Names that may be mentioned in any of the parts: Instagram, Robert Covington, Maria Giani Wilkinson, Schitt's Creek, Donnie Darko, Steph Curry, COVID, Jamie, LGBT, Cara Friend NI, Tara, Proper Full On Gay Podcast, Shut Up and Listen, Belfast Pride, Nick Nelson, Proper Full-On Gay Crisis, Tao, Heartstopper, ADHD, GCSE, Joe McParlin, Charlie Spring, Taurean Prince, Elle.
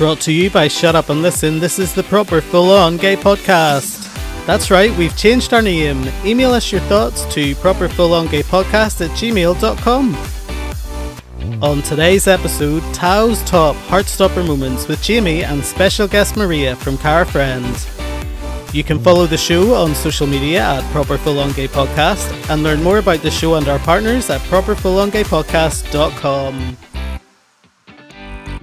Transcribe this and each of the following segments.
Brought to you by Shut Up and Listen, this is the Proper Full On Gay Podcast. That's right, we've changed our name. Email us your thoughts to properfullongaypodcast@gmail.com. On today's episode, Tao's Top Heartstopper Moments with Jamie and special guest Maria from Cara Friend. You can follow the show on social media at Proper Full On Gay Podcast and learn more about the show and our partners at properfullongaypodcast.com.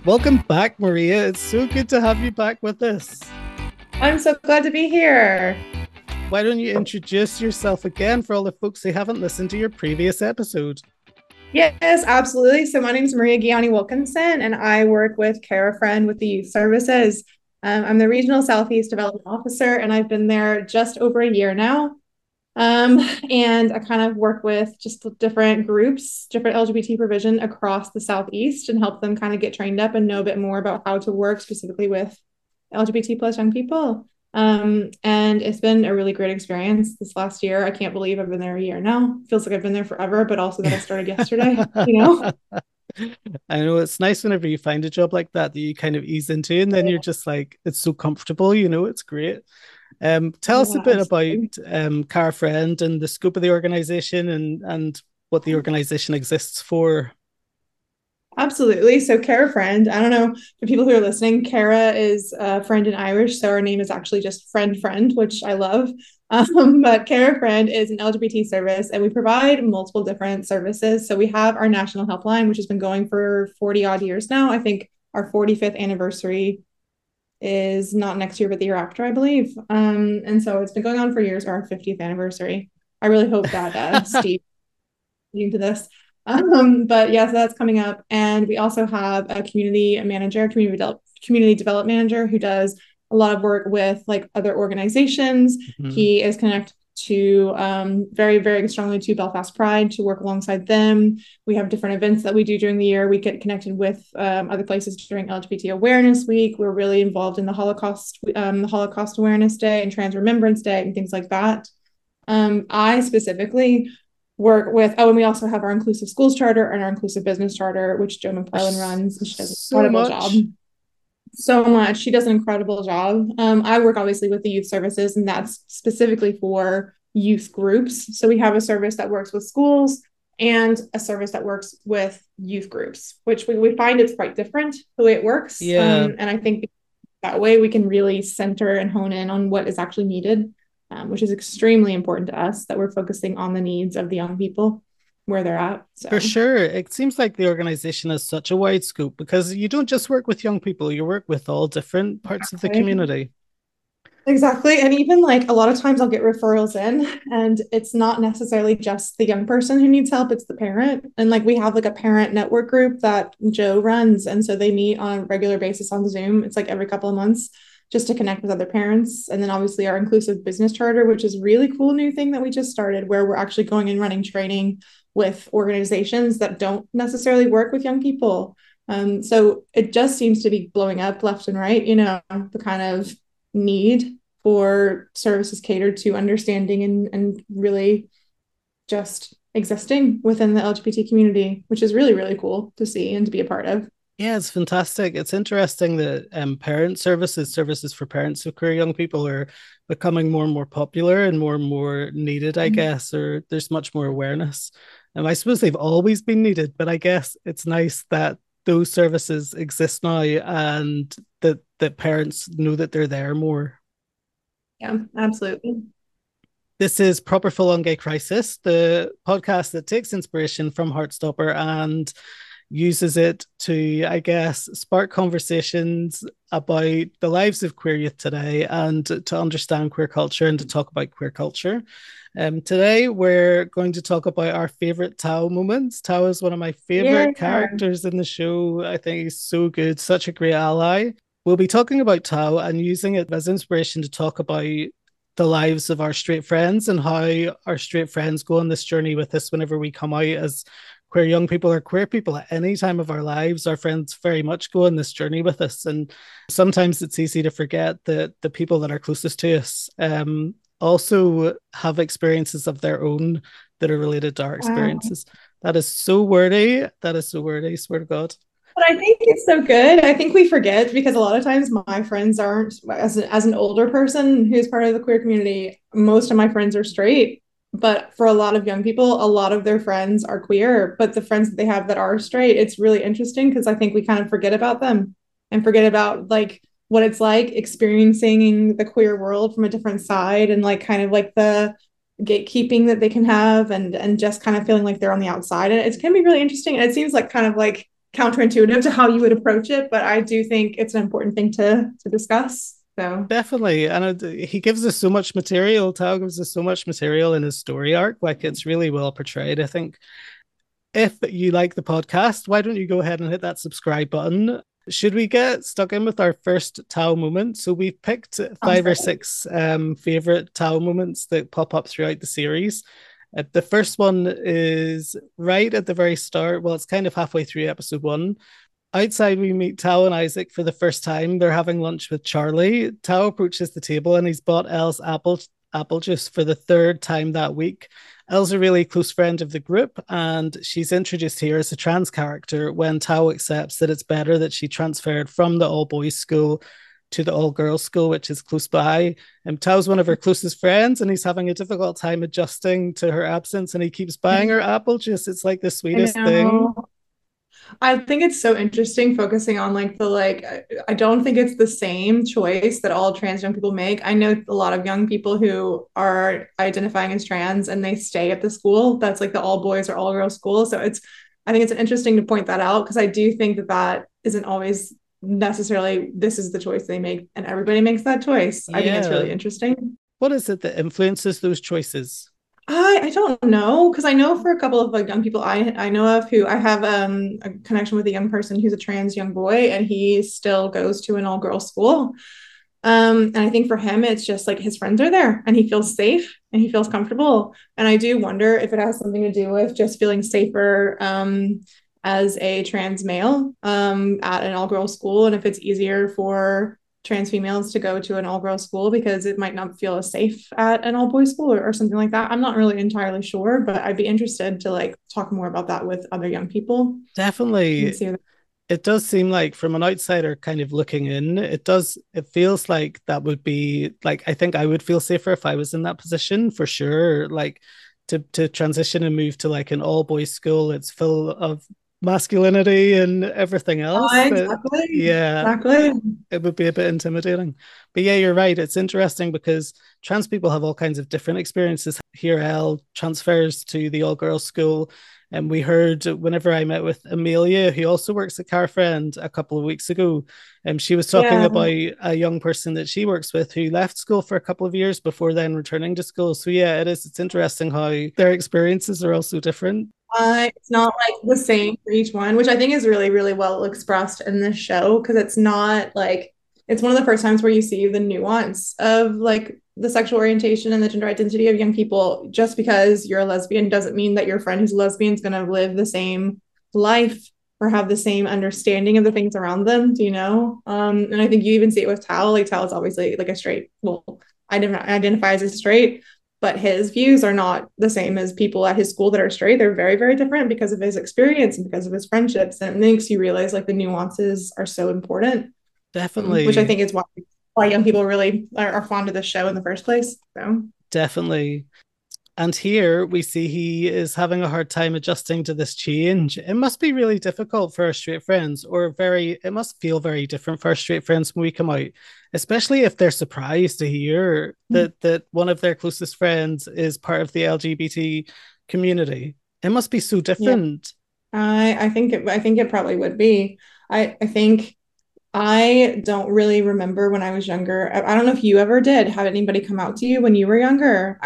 Welcome back, Maria. It's so good to have you back with us. I'm so glad to be here. Why don't you introduce yourself again for all the folks who haven't listened to your previous episode? Yes, absolutely. So my name is Maria Giani Wilkinson, and I work with Cara Friend with the Youth Services. I'm the Regional Southeast Development Officer, and I've been there just over a year now. And I kind of work with just different groups, different LGBT provision across the Southeast, and help them kind of get trained up and know a bit more about how to work specifically with LGBT plus young people. And it's been a really great experience this last year. I can't believe I've been there a year now. Feels like I've been there forever, but also that I started yesterday, you know? I know it's nice whenever you find a job like that you kind of ease into, and then you're just like, it's so comfortable, you know, it's great. Tell us a bit about Cara Friend and the scope of the organization and what the organization exists for. Absolutely. So Cara Friend, I don't know, for people who are listening, Cara is a friend in Irish, so our name is actually just Friend, which I love. But Cara Friend is an LGBT service, and we provide multiple different services. So we have our national helpline, which has been going for 40 odd years now. I think our 45th anniversary is not next year, but the year after, I believe. And so it's been going on for years, our 50th anniversary. I really hope that Steve listening to this. But yeah, so that's coming up. And we also have a community manager, community development manager, who does a lot of work with like other organizations. Mm-hmm. He is connected to very, very strongly to Belfast Pride to work alongside them. We have different events that we do during the year. We get connected with other places during LGBT Awareness Week. We're really involved in the Holocaust Awareness Day and Trans Remembrance Day and things like that. I specifically work with, and we also have our Inclusive Schools Charter and our Inclusive Business Charter, which Joe McParlin runs, and she does an incredible job. So much. She does an incredible job. I work obviously with the youth services, and that's specifically for youth groups. So we have a service that works with schools and a service that works with youth groups, which we find it's quite different the way it works. Yeah. And I think that way we can really center and hone in on what is actually needed, which is extremely important to us, that we're focusing on the needs of the young people where they're at. So. For sure. It seems like the organization has such a wide scope, because you don't just work with young people, you work with all different parts of the community. Exactly. And even like a lot of times I'll get referrals in, and it's not necessarily just the young person who needs help, it's the parent. And like we have like a parent network group that Joe runs. And so they meet on a regular basis on Zoom. It's like every couple of months, just to connect with other parents. And then obviously our Inclusive Business Charter, which is really cool new thing that we just started, where we're actually going and running training with organizations that don't necessarily work with young people. So it just seems to be blowing up left and right, you know, the kind of need for services catered to understanding and really just existing within the LGBT community, which is really, really cool to see and to be a part of. Yeah, it's fantastic. It's interesting that parent services for parents of queer young people are becoming more and more popular and more needed, I guess, or there's much more awareness. I suppose they've always been needed, but I guess it's nice that those services exist now and that parents know that they're there more. Yeah, absolutely. This is Proper Full On Gay Crisis, the podcast that takes inspiration from Heartstopper and uses it to, I guess, spark conversations about the lives of queer youth today and to understand queer culture and to talk about queer culture. Today, we're going to talk about our favorite Tao moments. Tao is one of my favorite characters in the show. I think he's so good, such a great ally. We'll be talking about Tao and using it as inspiration to talk about the lives of our straight friends and how our straight friends go on this journey with us whenever we come out as queer young people or queer people at any time of our lives. Our friends very much go on this journey with us. And sometimes it's easy to forget that the people that are closest to us also have experiences of their own that are related to our experiences. Wow. That is so wordy. Swear to God. But I think it's so good. I think we forget, because a lot of times my friends aren't, as an older person who's part of the queer community, most of my friends are straight. But for a lot of young people, a lot of their friends are queer, but the friends that they have that are straight, it's really interesting, because I think we kind of forget about them and forget about like what it's like experiencing the queer world from a different side, and like kind of like the gatekeeping that they can have, and just kind of feeling like they're on the outside. And it can be really interesting. And it seems like kind of like counterintuitive to how you would approach it, but I do think it's an important thing to discuss. So. Definitely. And he gives us so much material. Tao gives us so much material in his story arc. Like, it's really well portrayed, I think. If you like the podcast, why don't you go ahead and hit that subscribe button? Should we get stuck in with our first Tao moment? So we've picked 5 or 6 favorite Tao moments that pop up throughout the series. The first one is right at the very start. Well, it's kind of halfway through episode 1. Outside, we meet Tao and Isaac for the first time. They're having lunch with Charlie. Tao approaches the table and he's bought Elle's apple juice for the 3rd time that week. Elle's a really close friend of the group, and she's introduced here as a trans character when Tao accepts that it's better that she transferred from the all-boys school to the all-girls school, which is close by. And Tao's one of her closest friends, and he's having a difficult time adjusting to her absence, and he keeps buying her apple juice. It's like the sweetest thing. I think it's so interesting focusing on like the, like, I don't think it's the same choice that all trans young people make. I know a lot of young people who are identifying as trans and they stay at the school that's like the all boys or all girls school. So I think it's interesting to point that out, because I do think that isn't always necessarily this is the choice they make, and everybody makes that choice. I think it's really interesting. What is it that influences those choices? I don't know, because I know for a couple of like young people I know of, who I have a connection with a young person who's a trans young boy, and he still goes to an all-girls school. And I think for him, it's just like his friends are there and he feels safe and he feels comfortable. And I do wonder if it has something to do with just feeling safer as a trans male at an all-girls school, and if it's easier for trans females to go to an all-girls school because it might not feel as safe at an all-boys school or something like that. I'm not really entirely sure, but I'd be interested to like talk more about that with other young people. Definitely. It does seem like, from an outsider kind of looking in, it feels like that would be like, I think I would feel safer if I was in that position for sure. Like to transition and move to like an all-boys school, it's full of masculinity and everything else. Exactly. It would be a bit intimidating. But yeah, you're right, it's interesting because trans people have all kinds of different experiences. Here Elle transfers to the all-girls school, and we heard whenever I met with Amelia, who also works at Cara Friend, a couple of weeks ago, and she was talking about a young person that she works with who left school for a couple of years before then returning to school. So yeah, it's interesting how their experiences are all so different. It's not like the same for each one, which I think is really, really well expressed in this show, because it's not like, it's one of the first times where you see the nuance of like the sexual orientation and the gender identity of young people. Just because you're a lesbian doesn't mean that your friend who's lesbian is going to live the same life or have the same understanding of the things around them, you know? And I think you even see it with Tao. Like, Tao is obviously like a straight, well, identifies as straight, but his views are not the same as people at his school that are straight. They're very, very different because of his experience and because of his friendships. And it makes you realize like the nuances are so important. Definitely. Which I think is why young people really are fond of this show in the first place. So definitely. And here we see he is having a hard time adjusting to this change. It must be really difficult for our straight friends, it must feel very different for our straight friends when we come out, especially if they're surprised to hear that one of their closest friends is part of the LGBT community. It must be so different. Yeah. I think it probably would be. I don't really remember when I was younger. I don't know if you ever did have anybody come out to you when you were younger.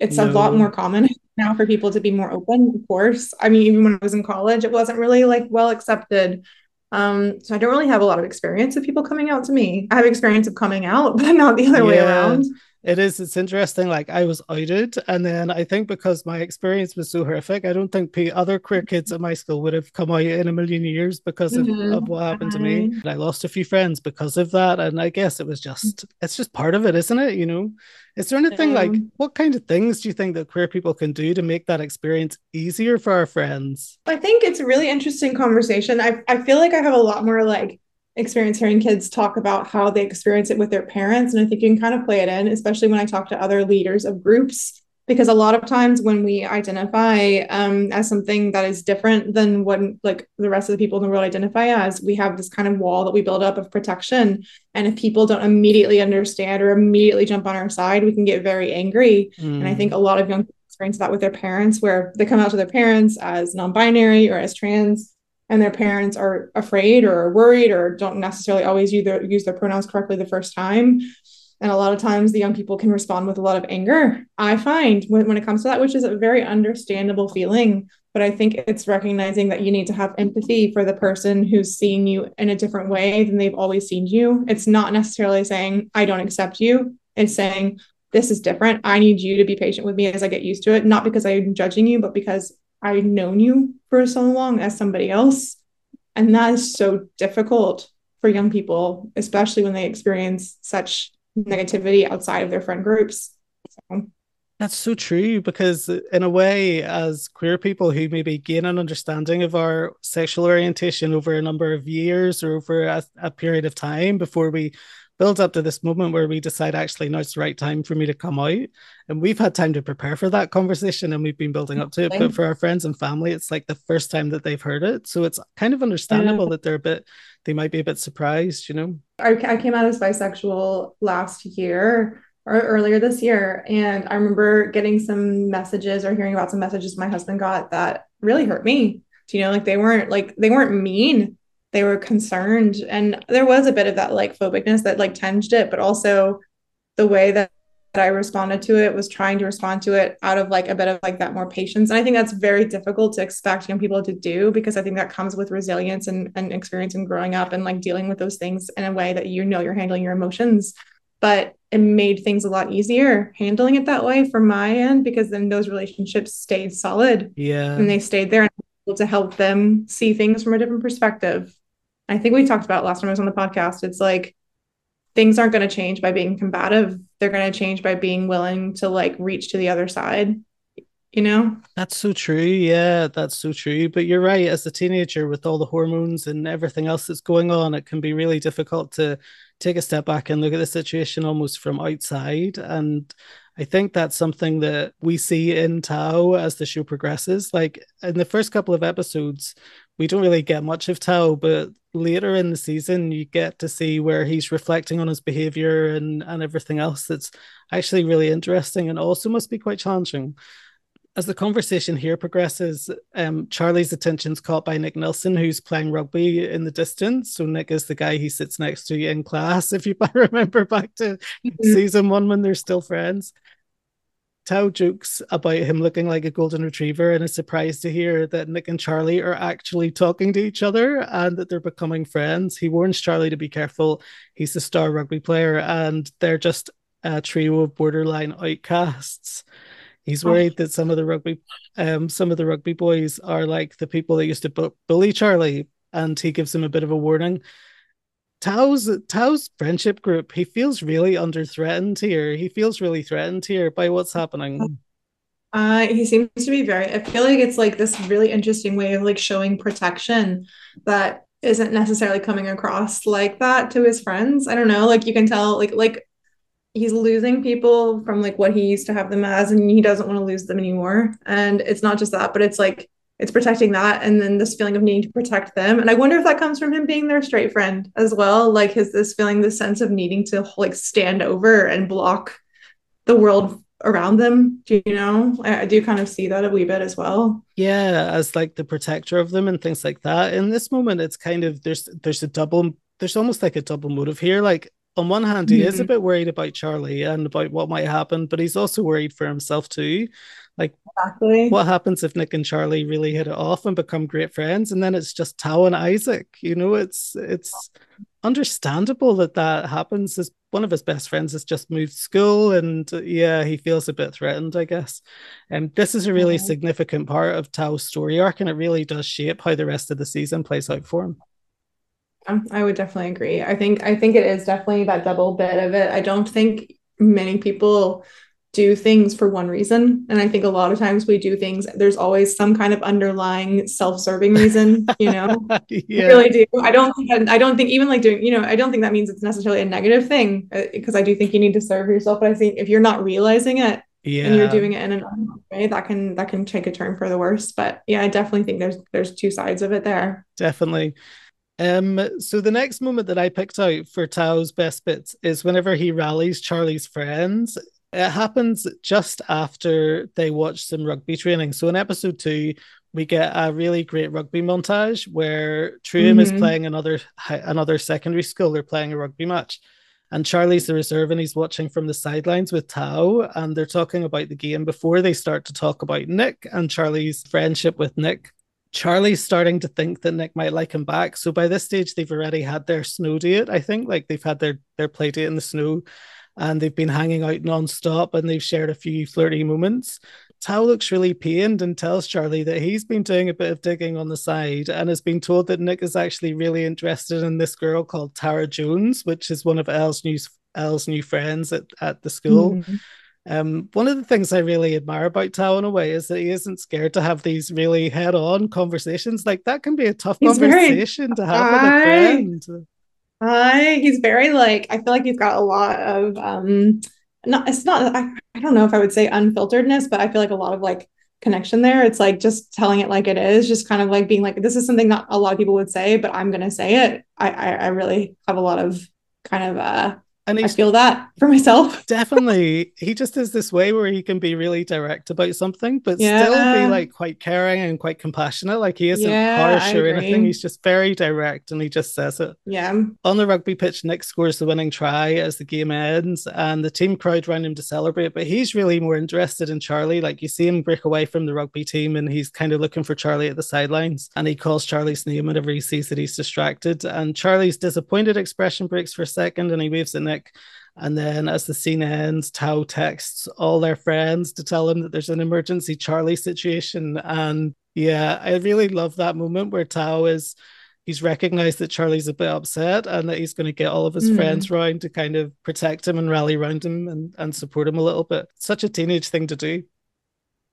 It's a lot more common now for people to be more open, of course. I mean, even when I was in college, it wasn't really like well accepted. So I don't really have a lot of experience of people coming out to me. I have experience of coming out, but not the other way around. It is. It's interesting. Like, I was outed, and then I think because my experience was so horrific, I don't think other queer kids at my school would have come out in a million years because of what happened to me. And I lost a few friends because of that. And I guess it was just, it's just part of it, isn't it? You know, is there anything like, what kind of things do you think that queer people can do to make that experience easier for our friends? I think it's a really interesting conversation. I feel like I have a lot more like experience hearing kids talk about how they experience it with their parents. And I think you can kind of play it in, especially when I talk to other leaders of groups, because a lot of times when we identify as something that is different than what like the rest of the people in the world identify as, we have this kind of wall that we build up of protection. And if people don't immediately understand or immediately jump on our side, we can get very angry. And I think a lot of young people experience that with their parents, where they come out to their parents as non-binary or as trans, and their parents are afraid or worried or don't necessarily always use their pronouns correctly the first time. And a lot of times the young people can respond with a lot of anger, I find, when it comes to that, which is a very understandable feeling. But I think it's recognizing that you need to have empathy for the person who's seeing you in a different way than they've always seen you. It's not necessarily saying, I don't accept you. It's saying, this is different. I need you to be patient with me as I get used to it. Not because I'm judging you, but because I've known you for so long as somebody else. And that is so difficult for young people, especially when they experience such negativity outside of their friend groups. So. That's so true, because in a way, as queer people who maybe gain an understanding of our sexual orientation over a number of years or over a period of time before we build up to this moment where we decide, actually, now it's the right time for me to come out. And we've had time to prepare for that conversation and we've been building up to it. But for our friends and family, it's like the first time that they've heard it. So it's kind of understandable that they might be a bit surprised, you know? I came out as bisexual last year or earlier this year. And I remember getting some messages or hearing about some messages my husband got that really hurt me. Do you know, like they weren't mean. They were concerned, and there was a bit of that like phobicness that like tinged it, but also the way that I responded to it was trying to respond to it out of like a bit of like that more patience. And I think that's very difficult to expect young people to do, because I think that comes with resilience and experience and growing up and like dealing with those things in a way that, you know, you're handling your emotions. But it made things a lot easier handling it that way from my end, because then those relationships stayed solid. Yeah, and they stayed there, and able to help them see things from a different perspective. I think we talked about last time I was on the podcast. It's like, things aren't going to change by being combative. They're going to change by being willing to like reach to the other side, you know? That's so true. Yeah, that's so true. But you're right. As a teenager with all the hormones and everything else that's going on, it can be really difficult to take a step back and look at the situation almost from outside. And I think that's something that we see in Tao as the show progresses. Like in the first couple of episodes, we don't really get much of Tao, but later in the season, you get to see where he's reflecting on his behavior and everything else. That's actually really interesting and also must be quite challenging. As the conversation here progresses, Charlie's attention's caught by Nick Nelson, who's playing rugby in the distance. So Nick is the guy he sits next to in class, if you remember back to season one when they're still friends. Tao jokes about him looking like a golden retriever and is surprised to hear that Nick and Charlie are actually talking to each other and that they're becoming friends. He warns Charlie to be careful. He's the star rugby player and they're just a trio of borderline outcasts. He's worried that some of the rugby boys are like the people that used to bully Charlie, and he gives him a bit of a warning. Tao's friendship group, he feels really threatened here. He feels really threatened here by what's happening. He seems to be I feel like it's like this really interesting way of like showing protection that isn't necessarily coming across like that to his friends. I don't know, like you can tell like he's losing people from like what he used to have them as, and he doesn't want to lose them anymore. And it's not just that, but it's like, it's protecting that, and then this feeling of needing to protect them. And I wonder if that comes from him being their straight friend as well. Like this sense of needing to like stand over and block the world around them. Do you know? I do kind of see that a wee bit as well. Yeah, as like the protector of them and things like that. In this moment, it's kind of there's almost like a double motive here. Like on one hand, he is a bit worried about Charlie and about what might happen, but he's also worried for himself too. Like, exactly. What happens if Nick and Charlie really hit it off and become great friends? And then it's just Tao and Isaac, you know, it's understandable that that happens. As one of his best friends has just moved school, and yeah, he feels a bit threatened, I guess. And this is a really significant part of Tao's story arc, and it really does shape how the rest of the season plays out for him. I would definitely agree. I think it is definitely that double bit of it. I don't think many people do things for one reason, and I think a lot of times we do things, there's always some kind of underlying self-serving reason, you know. Yeah. I really do. I don't think even like doing, you know, I don't think that means it's necessarily a negative thing, because I do think you need to serve yourself, but I think if you're not realizing it, yeah, and you're doing it in an way, that can take a turn for the worse. But yeah, I definitely think there's two sides of it there, definitely. So the next moment that I picked out for Tao's best bits is whenever he rallies Charlie's friends. It happens just after they watch some rugby training. So in episode 2, we get a really great rugby montage where Truum is playing another secondary school. They're playing a rugby match, and Charlie's the reserve, and he's watching from the sidelines with Tao, and they're talking about the game before they start to talk about Nick and Charlie's friendship with Nick. Charlie's starting to think that Nick might like him back. So by this stage, they've already had their snow date, I think. Like, they've had their play date in the snow, and they've been hanging out nonstop, and they've shared a few flirty moments. Tao looks really pained and tells Charlie that he's been doing a bit of digging on the side and has been told that Nick is actually really interested in this girl called Tara Jones, which is one of Elle's new friends at the school. Mm-hmm. One of the things I really admire about Tao in a way is that he isn't scared to have these really head-on conversations. Like, that can be a tough conversation to have with a friend. He's very, like, I feel like he's got a lot of I don't know if I would say unfilteredness, but I feel like a lot of like connection there. It's like just telling it like it is, just kind of like being like, this is something not a lot of people would say, but I'm gonna say it. I really have a lot of kind of and I feel that for myself. Definitely. He just is this way where he can be really direct about something, but still be like quite caring and quite compassionate. Like, he isn't harsh or anything. He's just very direct, and he just says it. Yeah. On the rugby pitch, Nick scores the winning try as the game ends, and the team crowd round him to celebrate, but he's really more interested in Charlie. Like, you see him break away from the rugby team, and he's kind of looking for Charlie at the sidelines, and he calls Charlie's name whenever he sees that he's distracted, and Charlie's disappointed expression breaks for a second, and he waves at Nick. And then as the scene ends, Tao texts all their friends to tell them that there's an emergency Charlie situation. And yeah, I really love that moment where Tao he's recognized that Charlie's a bit upset and that he's going to get all of his friends round to kind of protect him and rally around him and support him a little bit. Such a teenage thing to do.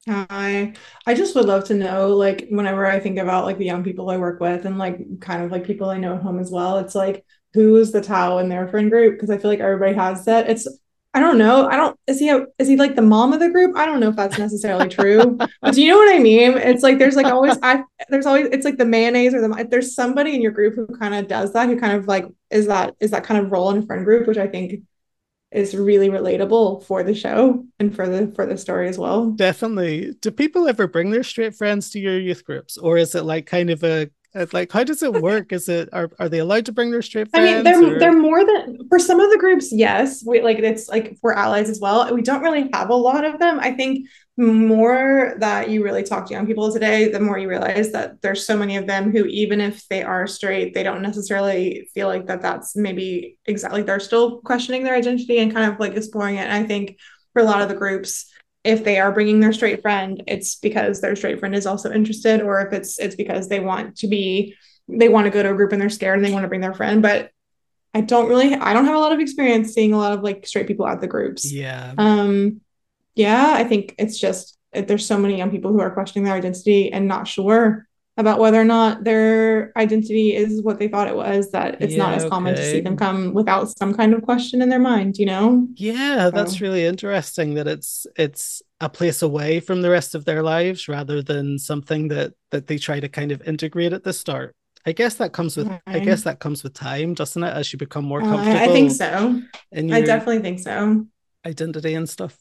I just would love to know, like, whenever I think about like the young people I work with and like kind of like people I know at home as well, it's like, who's the Tao in their friend group? Because I feel like everybody has that. It's, I don't know. Is he like the mom of the group? I don't know if that's necessarily true. But do you know what I mean? It's like, there's like always, it's like the mayonnaise or there's somebody in your group who kind of does that, who kind of like, is that kind of role in a friend group, which I think is really relatable for the show and for the story as well. Definitely. Do people ever bring their straight friends to your youth groups? Or is it like kind of like, how does it work? Is it are they allowed to bring their straight friends? I mean, they're more than, for some of the groups, yes. We like, it's like for allies as well. We don't really have a lot of them. I think more that you really talk to young people today, the more you realize that there's so many of them who, even if they are straight, they don't necessarily feel like that's maybe exactly. They're still questioning their identity and kind of like exploring it. And I think for a lot of the groups, if they are bringing their straight friend, it's because their straight friend is also interested, or if it's because they want to go to a group and they're scared and they want to bring their friend. But I don't have a lot of experience seeing a lot of like straight people at the groups. Yeah. Yeah, I think it's just, there's so many young people who are questioning their identity and not sure about whether or not their identity is what they thought it was, that it's not as common to see them come without some kind of question in their mind, you know? Yeah, so that's really interesting that it's a place away from the rest of their lives rather than something that they try to kind of integrate at the start. I guess that comes with time, doesn't it? As you become more comfortable. I think so. I definitely think so. Identity and stuff.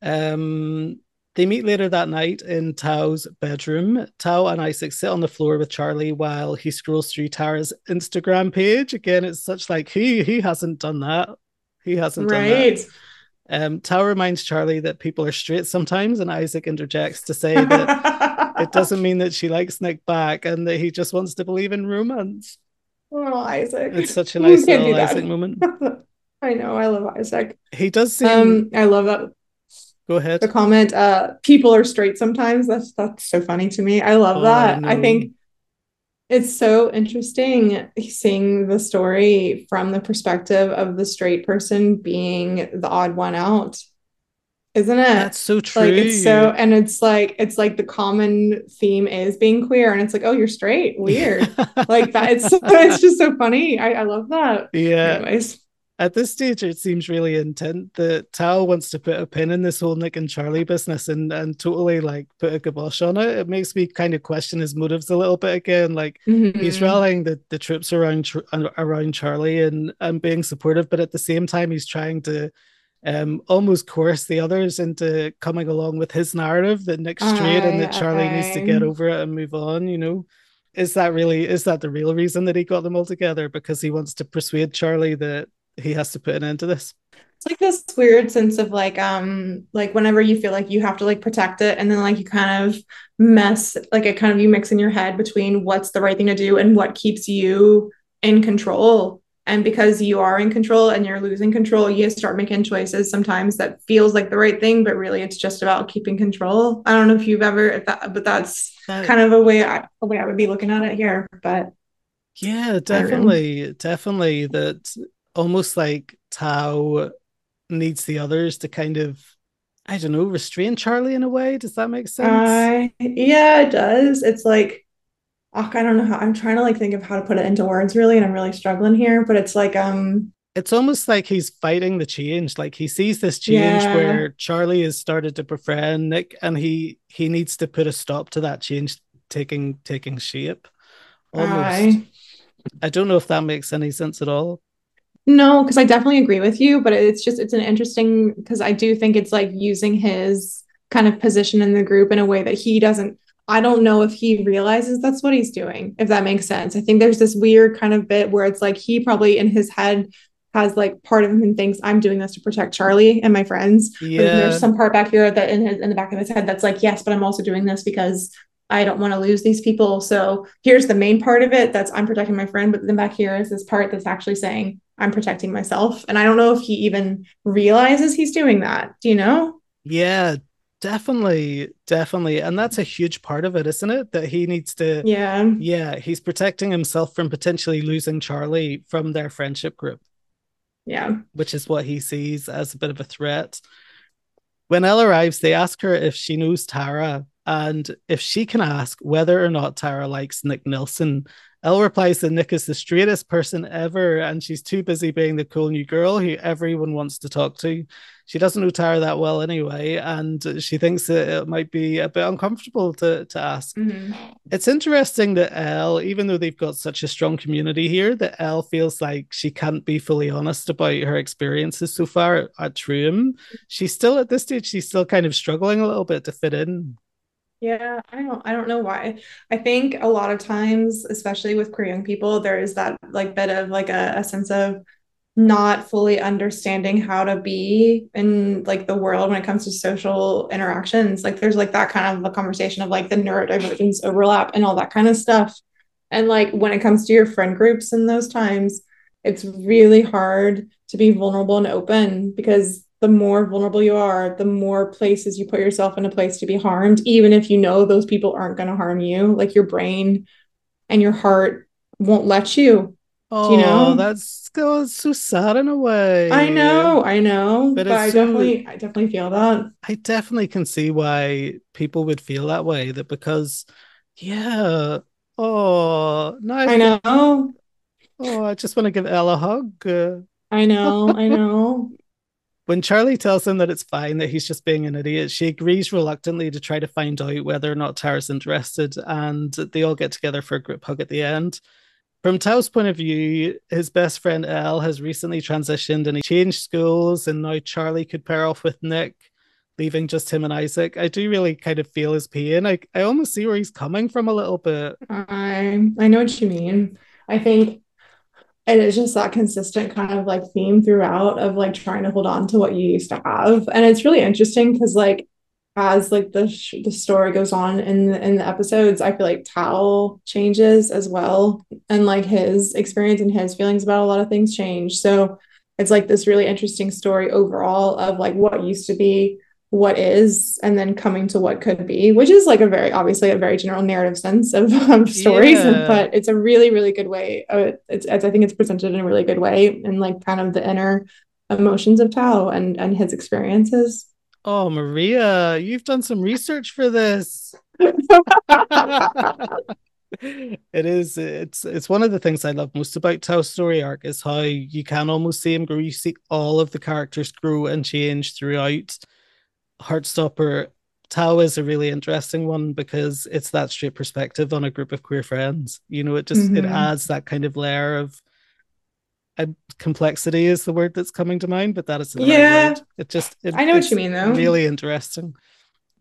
They meet later that night in Tao's bedroom. Tao and Isaac sit on the floor with Charlie while he scrolls through Tara's Instagram page. Again, it's such like, he hasn't done that. He hasn't done that. Tao reminds Charlie that people are straight sometimes, and Isaac interjects to say that it doesn't mean that she likes Nick back and that he just wants to believe in romance. Oh, Isaac. It's such a nice little Isaac moment. I know. I love Isaac. He does seem... I love that. Go ahead. The comment, people are straight sometimes. That's so funny to me. I love that. I think it's so interesting seeing the story from the perspective of the straight person being the odd one out. Isn't it? That's so true. Like, it's so, and it's like the common theme is being queer, and it's like, oh, you're straight, weird. Like that. It's just so funny. I love that. Yeah. Anyways. At this stage, it seems really intent that Tao wants to put a pin in this whole Nick and Charlie business and totally like put a kibosh on it. It makes me kind of question his motives a little bit again. Like he's rallying the troops around Charlie and being supportive, but at the same time, he's trying to almost coerce the others into coming along with his narrative that Nick's straight and that Charlie needs to get over it and move on, you know. Is that the real reason that he got them all together? Because he wants to persuade Charlie that he has to put an end to this. It's like this weird sense of like whenever you feel like you have to like protect it, and then like you kind of you mix in your head between what's the right thing to do and what keeps you in control. And because you are in control and you're losing control, you start making choices sometimes that feels like the right thing, but really it's just about keeping control. I don't know if you've ever, but that's kind of a way I would be looking at it here. But yeah, definitely that almost like Tao needs the others to kind of, I don't know, restrain Charlie in a way. Does that make sense? Yeah, it does. It's like, I don't know how, I'm trying to like think of how to put it into words really, and I'm really struggling here, but it's like it's almost like he's fighting the change. Like he sees this change where Charlie has started to befriend Nick, and he needs to put a stop to that change taking shape almost. I don't know if that makes any sense at all. No, because I definitely agree with you, but it's an interesting, because I do think it's like using his kind of position in the group in a way that he doesn't, I don't know if he realizes that's what he's doing, if that makes sense. I think there's this weird kind of bit where it's like he probably in his head has like part of him and thinks I'm doing this to protect Charlie and my friends. Yeah. But there's some part back here that in the back of his head that's like, yes, but I'm also doing this because I don't want to lose these people. So here's the main part of it. That's I'm protecting my friend. But then back here is this part that's actually saying I'm protecting myself. And I don't know if he even realizes he's doing that. Do you know? Yeah, Definitely. And that's a huge part of it, isn't it? That he needs to... Yeah, he's protecting himself from potentially losing Charlie from their friendship group. Yeah. Which is what he sees as a bit of a threat. When Elle arrives, they ask her if she knows Tara and if she can ask whether or not Tara likes Nick Nelson. Elle replies that Nick is the straightest person ever and she's too busy being the cool new girl who everyone wants to talk to. She doesn't know Tara that well anyway, and she thinks that it might be a bit uncomfortable to ask. Mm-hmm. It's interesting that Elle, even though they've got such a strong community here, that Elle feels like she can't be fully honest about her experiences so far at Troom. She's still, at this stage, she's still kind of struggling a little bit to fit in. Yeah, I don't know why. I think a lot of times, especially with queer young people, there is that like bit of like a sense of not fully understanding how to be in like the world when it comes to social interactions. Like there's like that kind of a conversation of like the neurodivergence overlap and all that kind of stuff. And like when it comes to your friend groups in those times, it's really hard to be vulnerable and open, because the more vulnerable you are, the more places you put yourself in a place to be harmed, even if you know those people aren't going to harm you. Like your brain and your heart won't let you. Oh, you know? That's so sad in a way. I know. But I definitely feel that. I definitely can see why people would feel that way. That because, yeah. Oh, no. I know. Oh, I just want to give Elle a hug. I know. When Charlie tells him that it's fine, that he's just being an idiot, she agrees reluctantly to try to find out whether or not Tara's interested, and they all get together for a group hug at the end. From Tao's point of view, his best friend Elle has recently transitioned and he changed schools, and now Charlie could pair off with Nick, leaving just him and Isaac. I do really kind of feel his pain. I almost see where he's coming from a little bit. I know what you mean. I think... And it's just that consistent kind of like theme throughout of like trying to hold on to what you used to have. And it's really interesting because like as like the story goes on in the episodes, I feel like Tao changes as well, and like his experience and his feelings about a lot of things change. So it's like this really interesting story overall of like what used to be, what is, and then coming to what could be, which is like obviously a very general narrative sense of stories, yeah. But it's a really, really good way. I think it's presented in a really good way, and like kind of the inner emotions of Tao and his experiences. Oh, Maria, you've done some research for this. It's one of the things I love most about Tao's story arc is how you can almost see him grow. You see all of the characters grow and change throughout Heartstopper. Tao is a really interesting one because it's that straight perspective on a group of queer friends. You know, it just it adds that kind of layer of complexity is the word that's coming to mind, but that is the right word. I know what you mean though. Really interesting.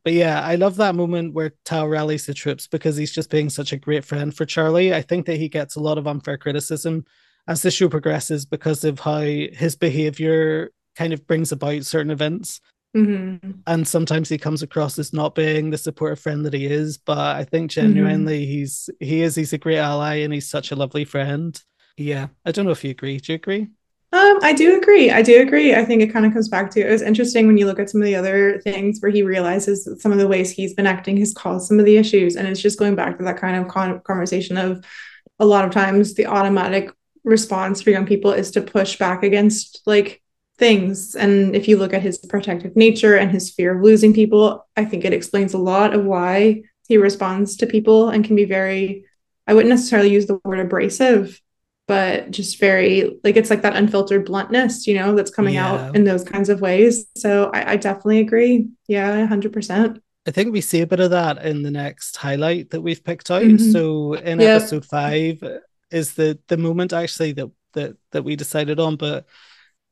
But yeah, I love that moment where Tao rallies the troops because he's just being such a great friend for Charlie. I think that he gets a lot of unfair criticism as the show progresses because of how his behavior kind of brings about certain events. Mm-hmm. And sometimes he comes across as not being the supportive friend that he is, but I think genuinely he's a great ally and he's such a lovely friend. Yeah, I don't know if you agree. Do you agree? I do agree. I think it kind of comes back to, it was interesting when you look at some of the other things where he realizes that some of the ways he's been acting has caused some of the issues. And it's just going back to that kind of conversation of a lot of times the automatic response for young people is to push back against like things. And if you look at his protective nature and his fear of losing people, I think it explains a lot of why he responds to people and can be very, I wouldn't necessarily use the word abrasive, but just very, like, it's like that unfiltered bluntness, you know, that's coming out in those kinds of ways. So I definitely agree. Yeah, 100%. I think we see a bit of that in the next highlight that we've picked out. Mm-hmm. So in episode 5 is the moment actually that we decided on. But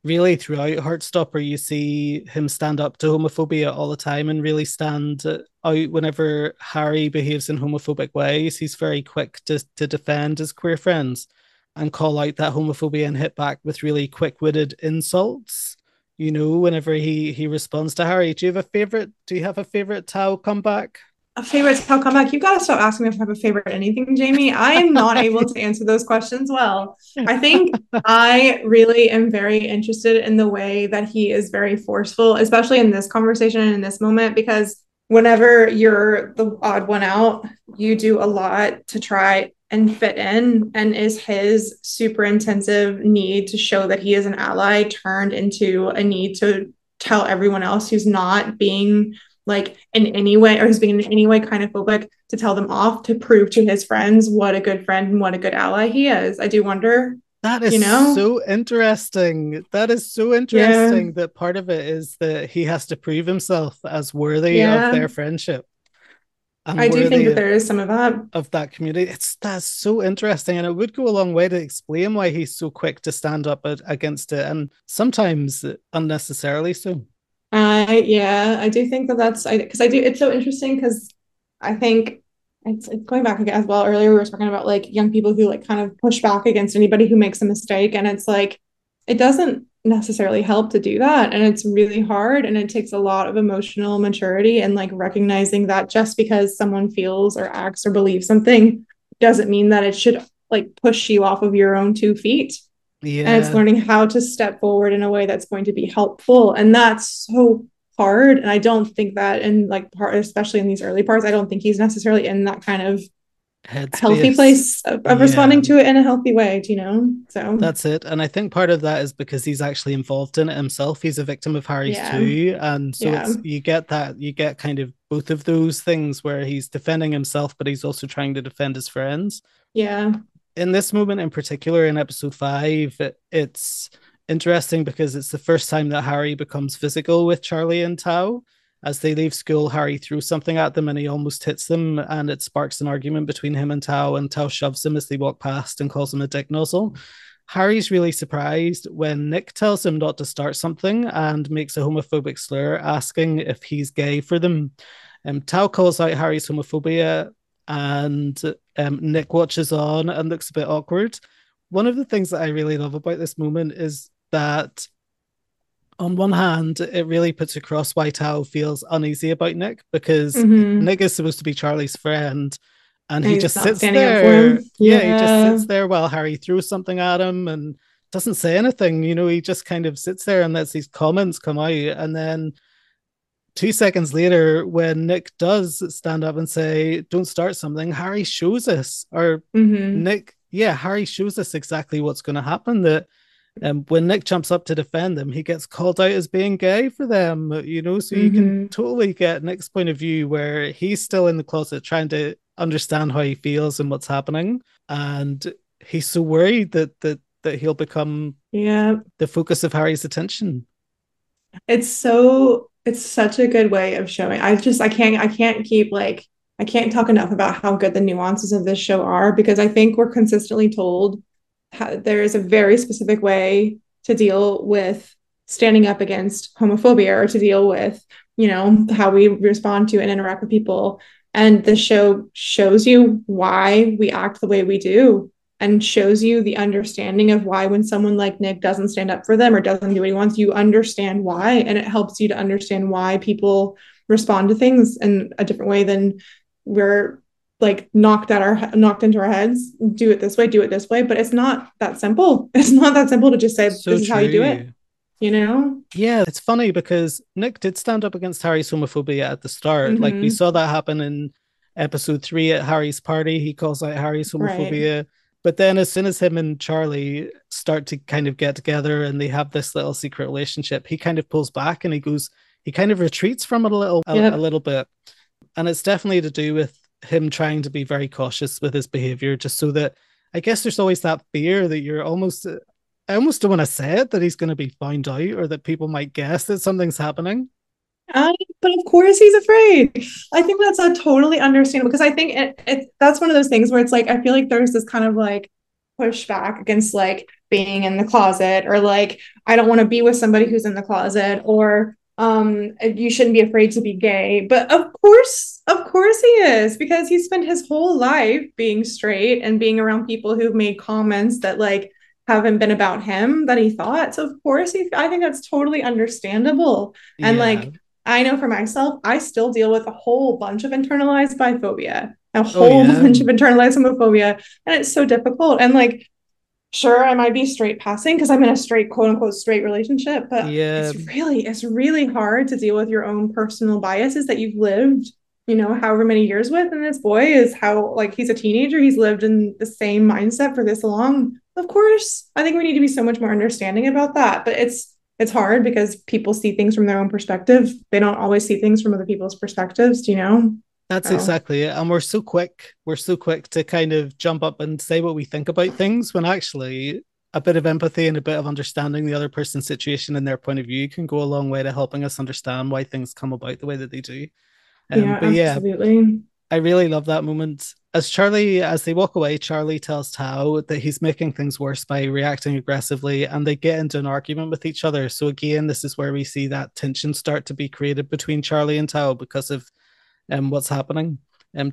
really throughout Heartstopper, you see him stand up to homophobia all the time and really stand out whenever Harry behaves in homophobic ways. He's very quick to defend his queer friends and call out that homophobia and hit back with really quick-witted insults. You know, whenever he responds to Harry, do you have a favorite Tao comeback? A favorite Tao comeback? You've got to stop asking me if I have a favorite anything, Jamie. I am not able to answer those questions well. I think I really am very interested in the way that he is very forceful, especially in this conversation and in this moment, because whenever you're the odd one out, you do a lot to try and fit in, and is his super intensive need to show that he is an ally turned into a need to tell everyone else who's not being like in any way or who's being in any way kind of phobic to tell them off to prove to his friends what a good friend and what a good ally he is. I do wonder. That is so interesting. That part of it is that he has to prove himself as worthy of their friendship. I do think that there is some of that. Of that community. That's so interesting. And it would go a long way to explain why he's so quick to stand up against it. And sometimes unnecessarily so. I do think that that's, because I do, it's so interesting because I think it's going back again as well. Earlier, we were talking about like young people who like kind of push back against anybody who makes a mistake. And it's like, it doesn't necessarily help to do that, and it's really hard, and it takes a lot of emotional maturity and like recognizing that just because someone feels or acts or believes something doesn't mean that it should like push you off of your own 2 feet. And it's learning how to step forward in a way that's going to be helpful, and that's so hard. And I don't think that in like part, especially in these early parts, I don't think he's necessarily in that kind of healthy place of responding to it in a healthy way, do you know? So that's it. And I think part of that is because he's actually involved in it himself. He's a victim of Harry's too, and so you get kind of both of those things where he's defending himself but he's also trying to defend his friends. In this moment in particular in episode 5, it's interesting because it's the first time that Harry becomes physical with Charlie and Tao. As they leave school, Harry threw something at them and he almost hits them, and it sparks an argument between him and Tao shoves him as they walk past and calls him a dick nozzle. Harry's really surprised when Nick tells him not to start something and makes a homophobic slur, asking if he's gay for them. Tao calls out Harry's homophobia, and Nick watches on and looks a bit awkward. One of the things that I really love about this moment is that on one hand, it really puts across why Tao feels uneasy about Nick, because Nick is supposed to be Charlie's friend, and he just sits there. He just sits there while Harry throws something at him and doesn't say anything. You know, he just kind of sits there and lets these comments come out. And then 2 seconds later, when Nick does stand up and say, "Don't start something," Harry shows us, or Harry shows us exactly what's going to happen. That when Nick jumps up to defend them, he gets called out as being gay for them, you know, so you can totally get Nick's point of view, where he's still in the closet trying to understand how he feels and what's happening. And he's so worried that he'll become the focus of Harry's attention. It's such a good way of showing. I can't talk enough about how good the nuances of this show are, because I think we're consistently told there is a very specific way to deal with standing up against homophobia, or to deal with, you know, how we respond to and interact with people. And the show shows you why we act the way we do, and shows you the understanding of why, when someone like Nick doesn't stand up for them or doesn't do what he wants, you understand why. And it helps you to understand why people respond to things in a different way than we're like knocked into our heads. Do it this way. But it's not that simple. It's not that simple to just say, this is how you do it, you know? Yeah, it's funny because Nick did stand up against Harry's homophobia at the start. Like, we saw that happen in episode 3 at Harry's party. He calls out Harry's homophobia. Right. But then as soon as him and Charlie start to kind of get together and they have this little secret relationship, he kind of pulls back and he kind of retreats from it a little bit. And it's definitely to do with him trying to be very cautious with his behavior, just so that, I guess there's always that fear that I almost don't want to say it, that he's going to be found out, or that people might guess that something's happening. But of course he's afraid. I think that's a totally understandable, because I think that's one of those things where it's like, I feel like there's this kind of like pushback against like being in the closet, or like, I don't want to be with somebody who's in the closet, or you shouldn't be afraid to be gay. But of course he is, because he spent his whole life being straight and being around people who've made comments that like haven't been about him that he thought. So of course I think that's totally understandable. And like, I know for myself, I still deal with a whole bunch of internalized biphobia, a whole bunch of internalized homophobia. And it's so difficult. And like, sure, I might be straight passing because I'm in a straight, quote unquote, straight relationship, but it's really hard to deal with your own personal biases that you've lived, you know, however many years with. And this boy is he's a teenager. He's lived in the same mindset for this long. Of course, I think we need to be so much more understanding about that, but it's hard because people see things from their own perspective. They don't always see things from other people's perspectives, you know? That's exactly it. And we're so quick to kind of jump up and say what we think about things, when actually a bit of empathy and a bit of understanding the other person's situation and their point of view can go a long way to helping us understand why things come about the way that they do. Absolutely. I really love that moment. As they walk away, Charlie tells Tao that he's making things worse by reacting aggressively, and they get into an argument with each other. So again, this is where we see that tension start to be created between Charlie and Tao because of what's happening.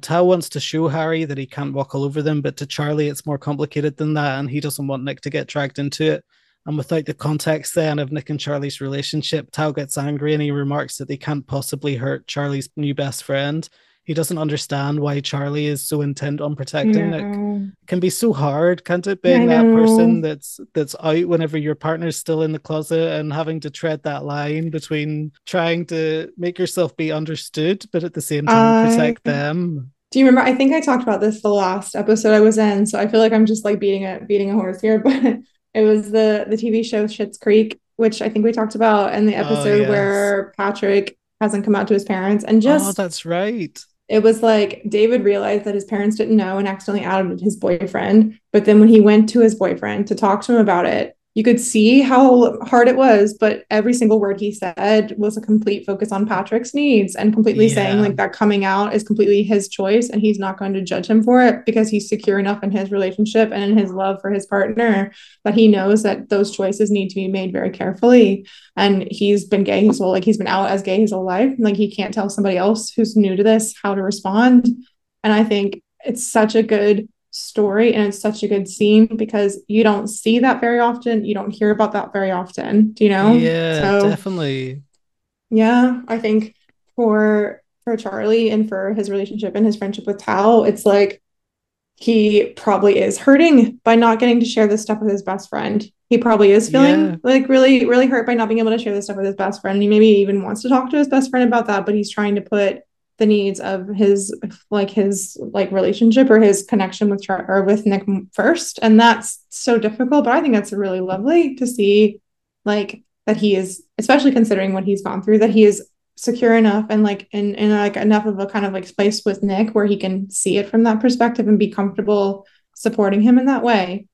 Tao wants to show Harry that he can't walk all over them, but to Charlie, it's more complicated than that, and he doesn't want Nick to get dragged into it. And without the context then of Nick and Charlie's relationship, Tao gets angry and he remarks that they can't possibly hurt Charlie's new best friend. He doesn't understand why Charlie is so intent on protecting Nick. It can be so hard, can't it? Being that person that's out whenever your partner's still in the closet, and having to tread that line between trying to make yourself be understood, but at the same time protect them. Do you remember? I think I talked about this the last episode I was in, so I feel like I'm just like beating a horse here. But it was the TV show Schitt's Creek, which I think we talked about in the episode where Patrick hasn't come out to his parents, and that's right. It was like David realized that his parents didn't know and accidentally outed his boyfriend. But then when he went to his boyfriend to talk to him about it, you could see how hard it was. But every single word he said was a complete focus on Patrick's needs, and completely saying like that coming out is completely his choice, and he's not going to judge him for it because he's secure enough in his relationship and in his love for his partner that he knows that those choices need to be made very carefully. And he's been gay his whole, like he's been out as gay his whole life. Like he can't tell somebody else who's new to this how to respond. And I think it's such a good story, and it's such a good scene because you don't see that very often, you don't hear about that very often, do you know? Yeah, so, definitely. Yeah, I think for Charlie and for his relationship and his friendship with Tao, it's like he probably is hurting by not getting to share this stuff with his best friend. He probably is feeling like really, really hurt by not being able to share this stuff with his best friend. He maybe even wants to talk to his best friend about that, but he's trying to put the needs of his relationship or his connection with with Nick first, and that's so difficult. But I think that's really lovely to see, like, that he is, especially considering what he's gone through, that he is secure enough and like in like enough of a kind of like space with Nick where he can see it from that perspective and be comfortable supporting him in that way.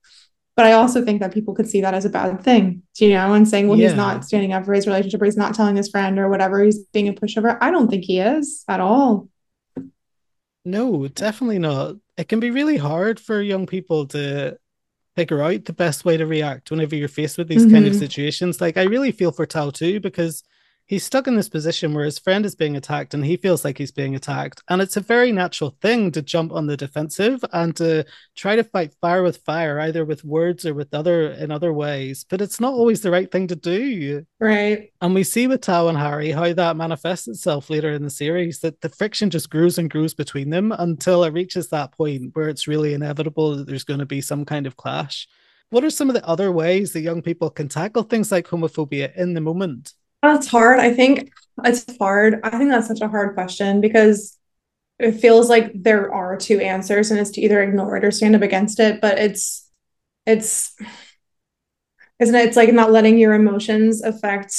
But I also think that people could see that as a bad thing, you know, and saying, well, he's not standing up for his relationship, or he's not telling his friend or whatever, he's being a pushover. I don't think he is at all. No, definitely not. It can be really hard for young people to figure out the best way to react whenever you're faced with these kind of situations. Like, I really feel for Tao too, because he's stuck in this position where his friend is being attacked and he feels like he's being attacked. And it's a very natural thing to jump on the defensive and to try to fight fire with fire, either with words or with in other ways. But it's not always the right thing to do. Right. And we see with Tao and Harry how that manifests itself later in the series, that the friction just grows and grows between them until it reaches that point where it's really inevitable that there's going to be some kind of clash. What are some of the other ways that young people can tackle things like homophobia in the moment? That's hard. I think it's hard. I think that's such a hard question because it feels like there are two answers, and it's to either ignore it or stand up against it. But it's like not letting your emotions affect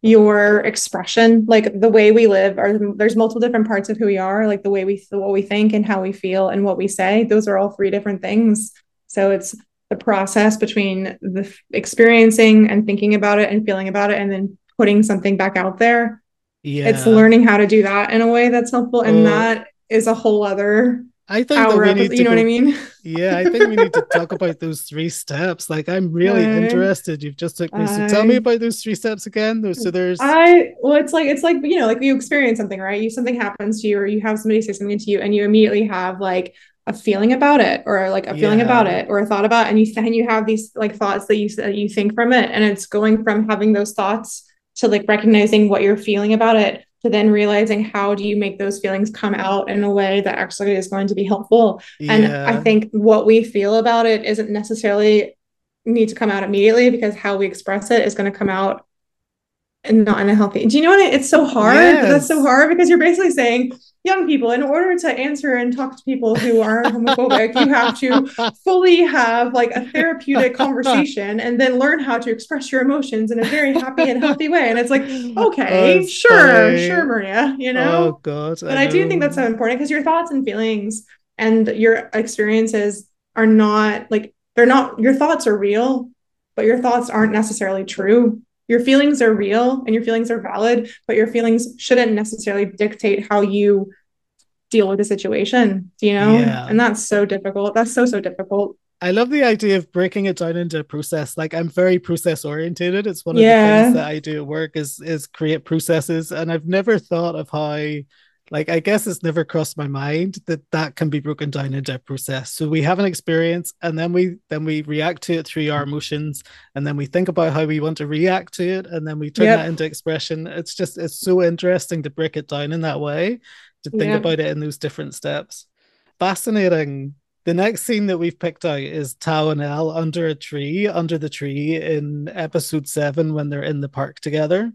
your expression. Like, the way we live, there's multiple different parts of who we are, like the way what we think and how we feel and what we say. Those are all three different things. So it's the process between the experiencing and thinking about it and feeling about it, and then putting something back out there. Yeah, it's learning how to do that in a way that's helpful, and that is a whole other hour episode, you know what I mean? Yeah, I think we need to talk about those three steps. Like, I'm really interested. You've just took me, so tell me about those three steps again. It's like you know, like, you experience something, right? Something happens to you, or you have somebody say something to you, and you immediately have like a feeling about it, or like a feeling about it, or a thought about it, and you have these like thoughts that you think from it, and it's going from having those thoughts to like recognizing what you're feeling about it, to then realizing how do you make those feelings come out in a way that actually is going to be helpful. Yeah. And I think what we feel about it isn't necessarily need to come out immediately, because how we express it is going to come out and not in a healthy. Do you know what? It's so hard. Yes. That's so hard, because you're basically saying, young people, in order to answer and talk to people who are homophobic, you have to fully have like a therapeutic conversation and then learn how to express your emotions in a very happy and healthy way. And it's like, okay, sure, Maria, you know? Oh God. But I do think that's so important, because your thoughts and feelings and your experiences are not like, your thoughts are real, but your thoughts aren't necessarily true. Your feelings are real and your feelings are valid, but your feelings shouldn't necessarily dictate how you deal with the situation, you know? Yeah. And that's so difficult. That's so, so difficult. I love the idea of breaking it down into a process. Like, I'm very process oriented. It's one of the things that I do at work is create processes. And I've never thought of how, like, I guess it's never crossed my mind that can be broken down into a process. So we have an experience, and then we react to it through our emotions, and then we think about how we want to react to it, and then we turn that into expression. It's so interesting to break it down in that way, to think about it in those different steps. Fascinating. The next scene that we've picked out is Tao and Elle under the tree in episode 7 when they're in the park together.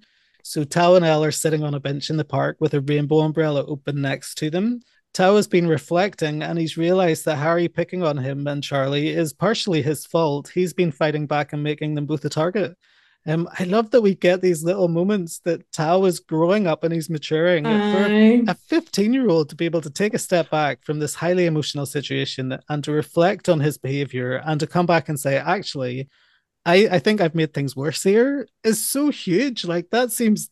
So Tao and Elle are sitting on a bench in the park with a rainbow umbrella open next to them. Tao has been reflecting, and he's realized that Harry picking on him and Charlie is partially his fault. He's been fighting back and making them both a target. I love that we get these little moments that Tao is growing up and he's maturing. And for a 15-year-old to be able to take a step back from this highly emotional situation and to reflect on his behavior and to come back and say, actually, I think I've made things worse here, is so huge. Like, that seems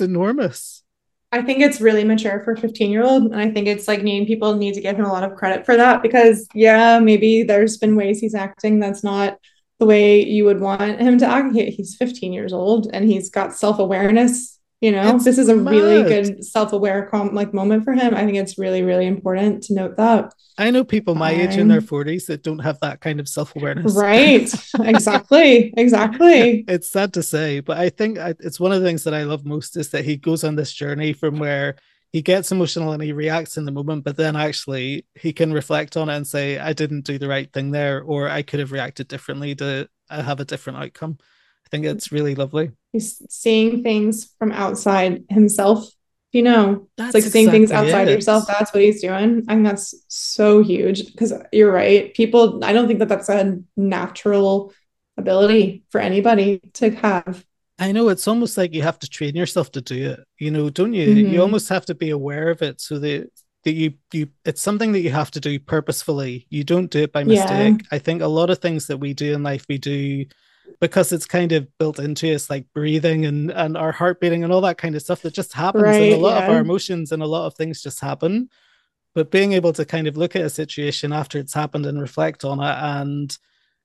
enormous. I think it's really mature for a 15-year-old. And I think it's like, people need to give him a lot of credit for that, because maybe there's been ways he's acting that's not the way you would want him to act. He's 15 years old and he's got self-awareness You know, it's this is a mad. Really good self-aware moment for him. I think it's really, really important to note that. I know people my age in their 40s that don't have that kind of self-awareness. Right. Exactly. It's sad to say, but I think it's one of the things that I love most is that he goes on this journey from where he gets emotional and he reacts in the moment, but then actually he can reflect on it and say, I didn't do the right thing there, or I could have reacted differently to have a different outcome. I think it's really lovely. He's seeing things from outside himself, you know. That's it's like seeing things outside yourself. That's what he's doing. I think that's so huge, because you're right. People, I don't think that that's a natural ability for anybody to have. I know, it's almost like you have to train yourself to do it, you know, don't you? Mm-hmm. You almost have to be aware of it so that you it's something that you have to do purposefully. You don't do it by mistake. Yeah. I think a lot of things that we do in life, we do because it's kind of built into us, like breathing and our heart beating and all that kind of stuff that just happens. Right, and a lot of our emotions and a lot of things just happen. But being able to kind of look at a situation after it's happened and reflect on it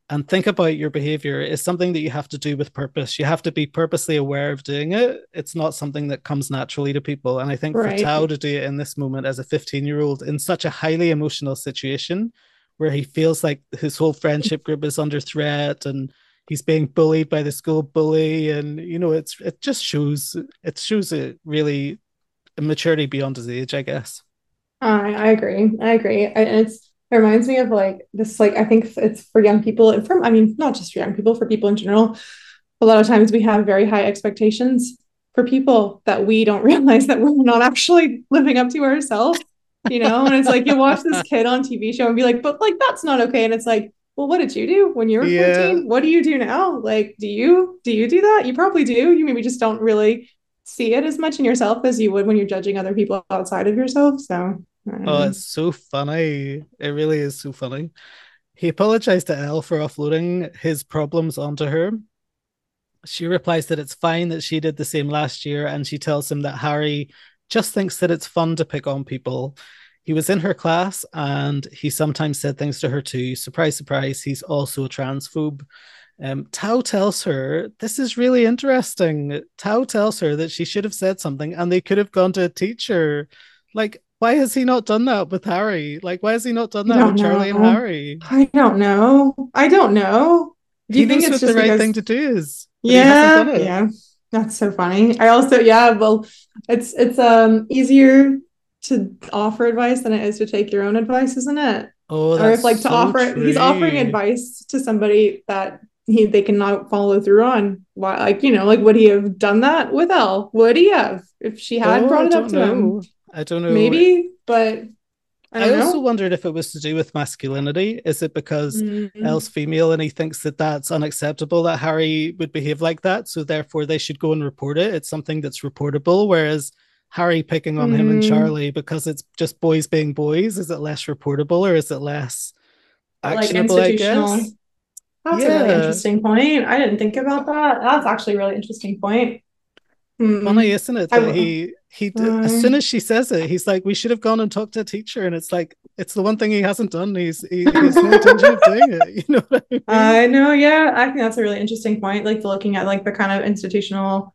and think about your behavior is something that you have to do with purpose. You have to be purposely aware of doing it. It's not something that comes naturally to people. And I think for Tao to do it in this moment as a 15-year-old in such a highly emotional situation where he feels like his whole friendship group is under threat and he's being bullied by the school bully. And, you know, it shows a really maturity beyond his age, I guess. I agree. It reminds me of I think it's for young people and not just for young people, for people in general. A lot of times we have very high expectations for people that we don't realize that we're not actually living up to ourselves, you know? And it's like, you watch this kid on TV show and be like, but that's not okay. And it's like, well, what did you do when you were 14? What do you do now? Like, do you do that? You probably do. You maybe just don't really see it as much in yourself as you would when you're judging other people outside of yourself. So oh, it's so funny. It really is so funny. He apologized to Elle for offloading his problems onto her. She replies that it's fine, that she did the same last year, and she tells him that Harry just thinks that it's fun to pick on people. He was in her class and he sometimes said things to her too. Surprise, surprise, he's also a transphobe. Tao tells her, this is really interesting. Tao tells her that she should have said something and they could have gone to a teacher. Like, why has he not done that with Harry? Like, why has he not done that with Charlie and Harry? I don't know. Do you think it's just the right thing to do? Yeah. That's so funny. I also, it's easier to offer advice than it is to take your own advice, isn't it? Oh, that's so to offer, true. He's offering advice to somebody that they cannot follow through on. Why? Would he have done that with Elle? Would he have if she had brought it up to him? I don't know. Maybe, but I also wondered if it was to do with masculinity. Is it because Elle's female and he thinks that that's unacceptable that Harry would behave like that? So therefore they should go and report it. It's something that's reportable. Whereas Harry picking on him and Charlie, because it's just boys being boys, is it less reportable or is it less actionable, institutional. I guess? That's a really interesting point. I didn't think about that. That's actually a really interesting point. Funny, isn't it? That he as soon as she says it, he's like, we should have gone and talked to a teacher, and it's like, it's the one thing he hasn't done. He has no intention of doing it. You know what I mean? I know. Yeah, I think that's a really interesting point. Like looking at the kind of institutional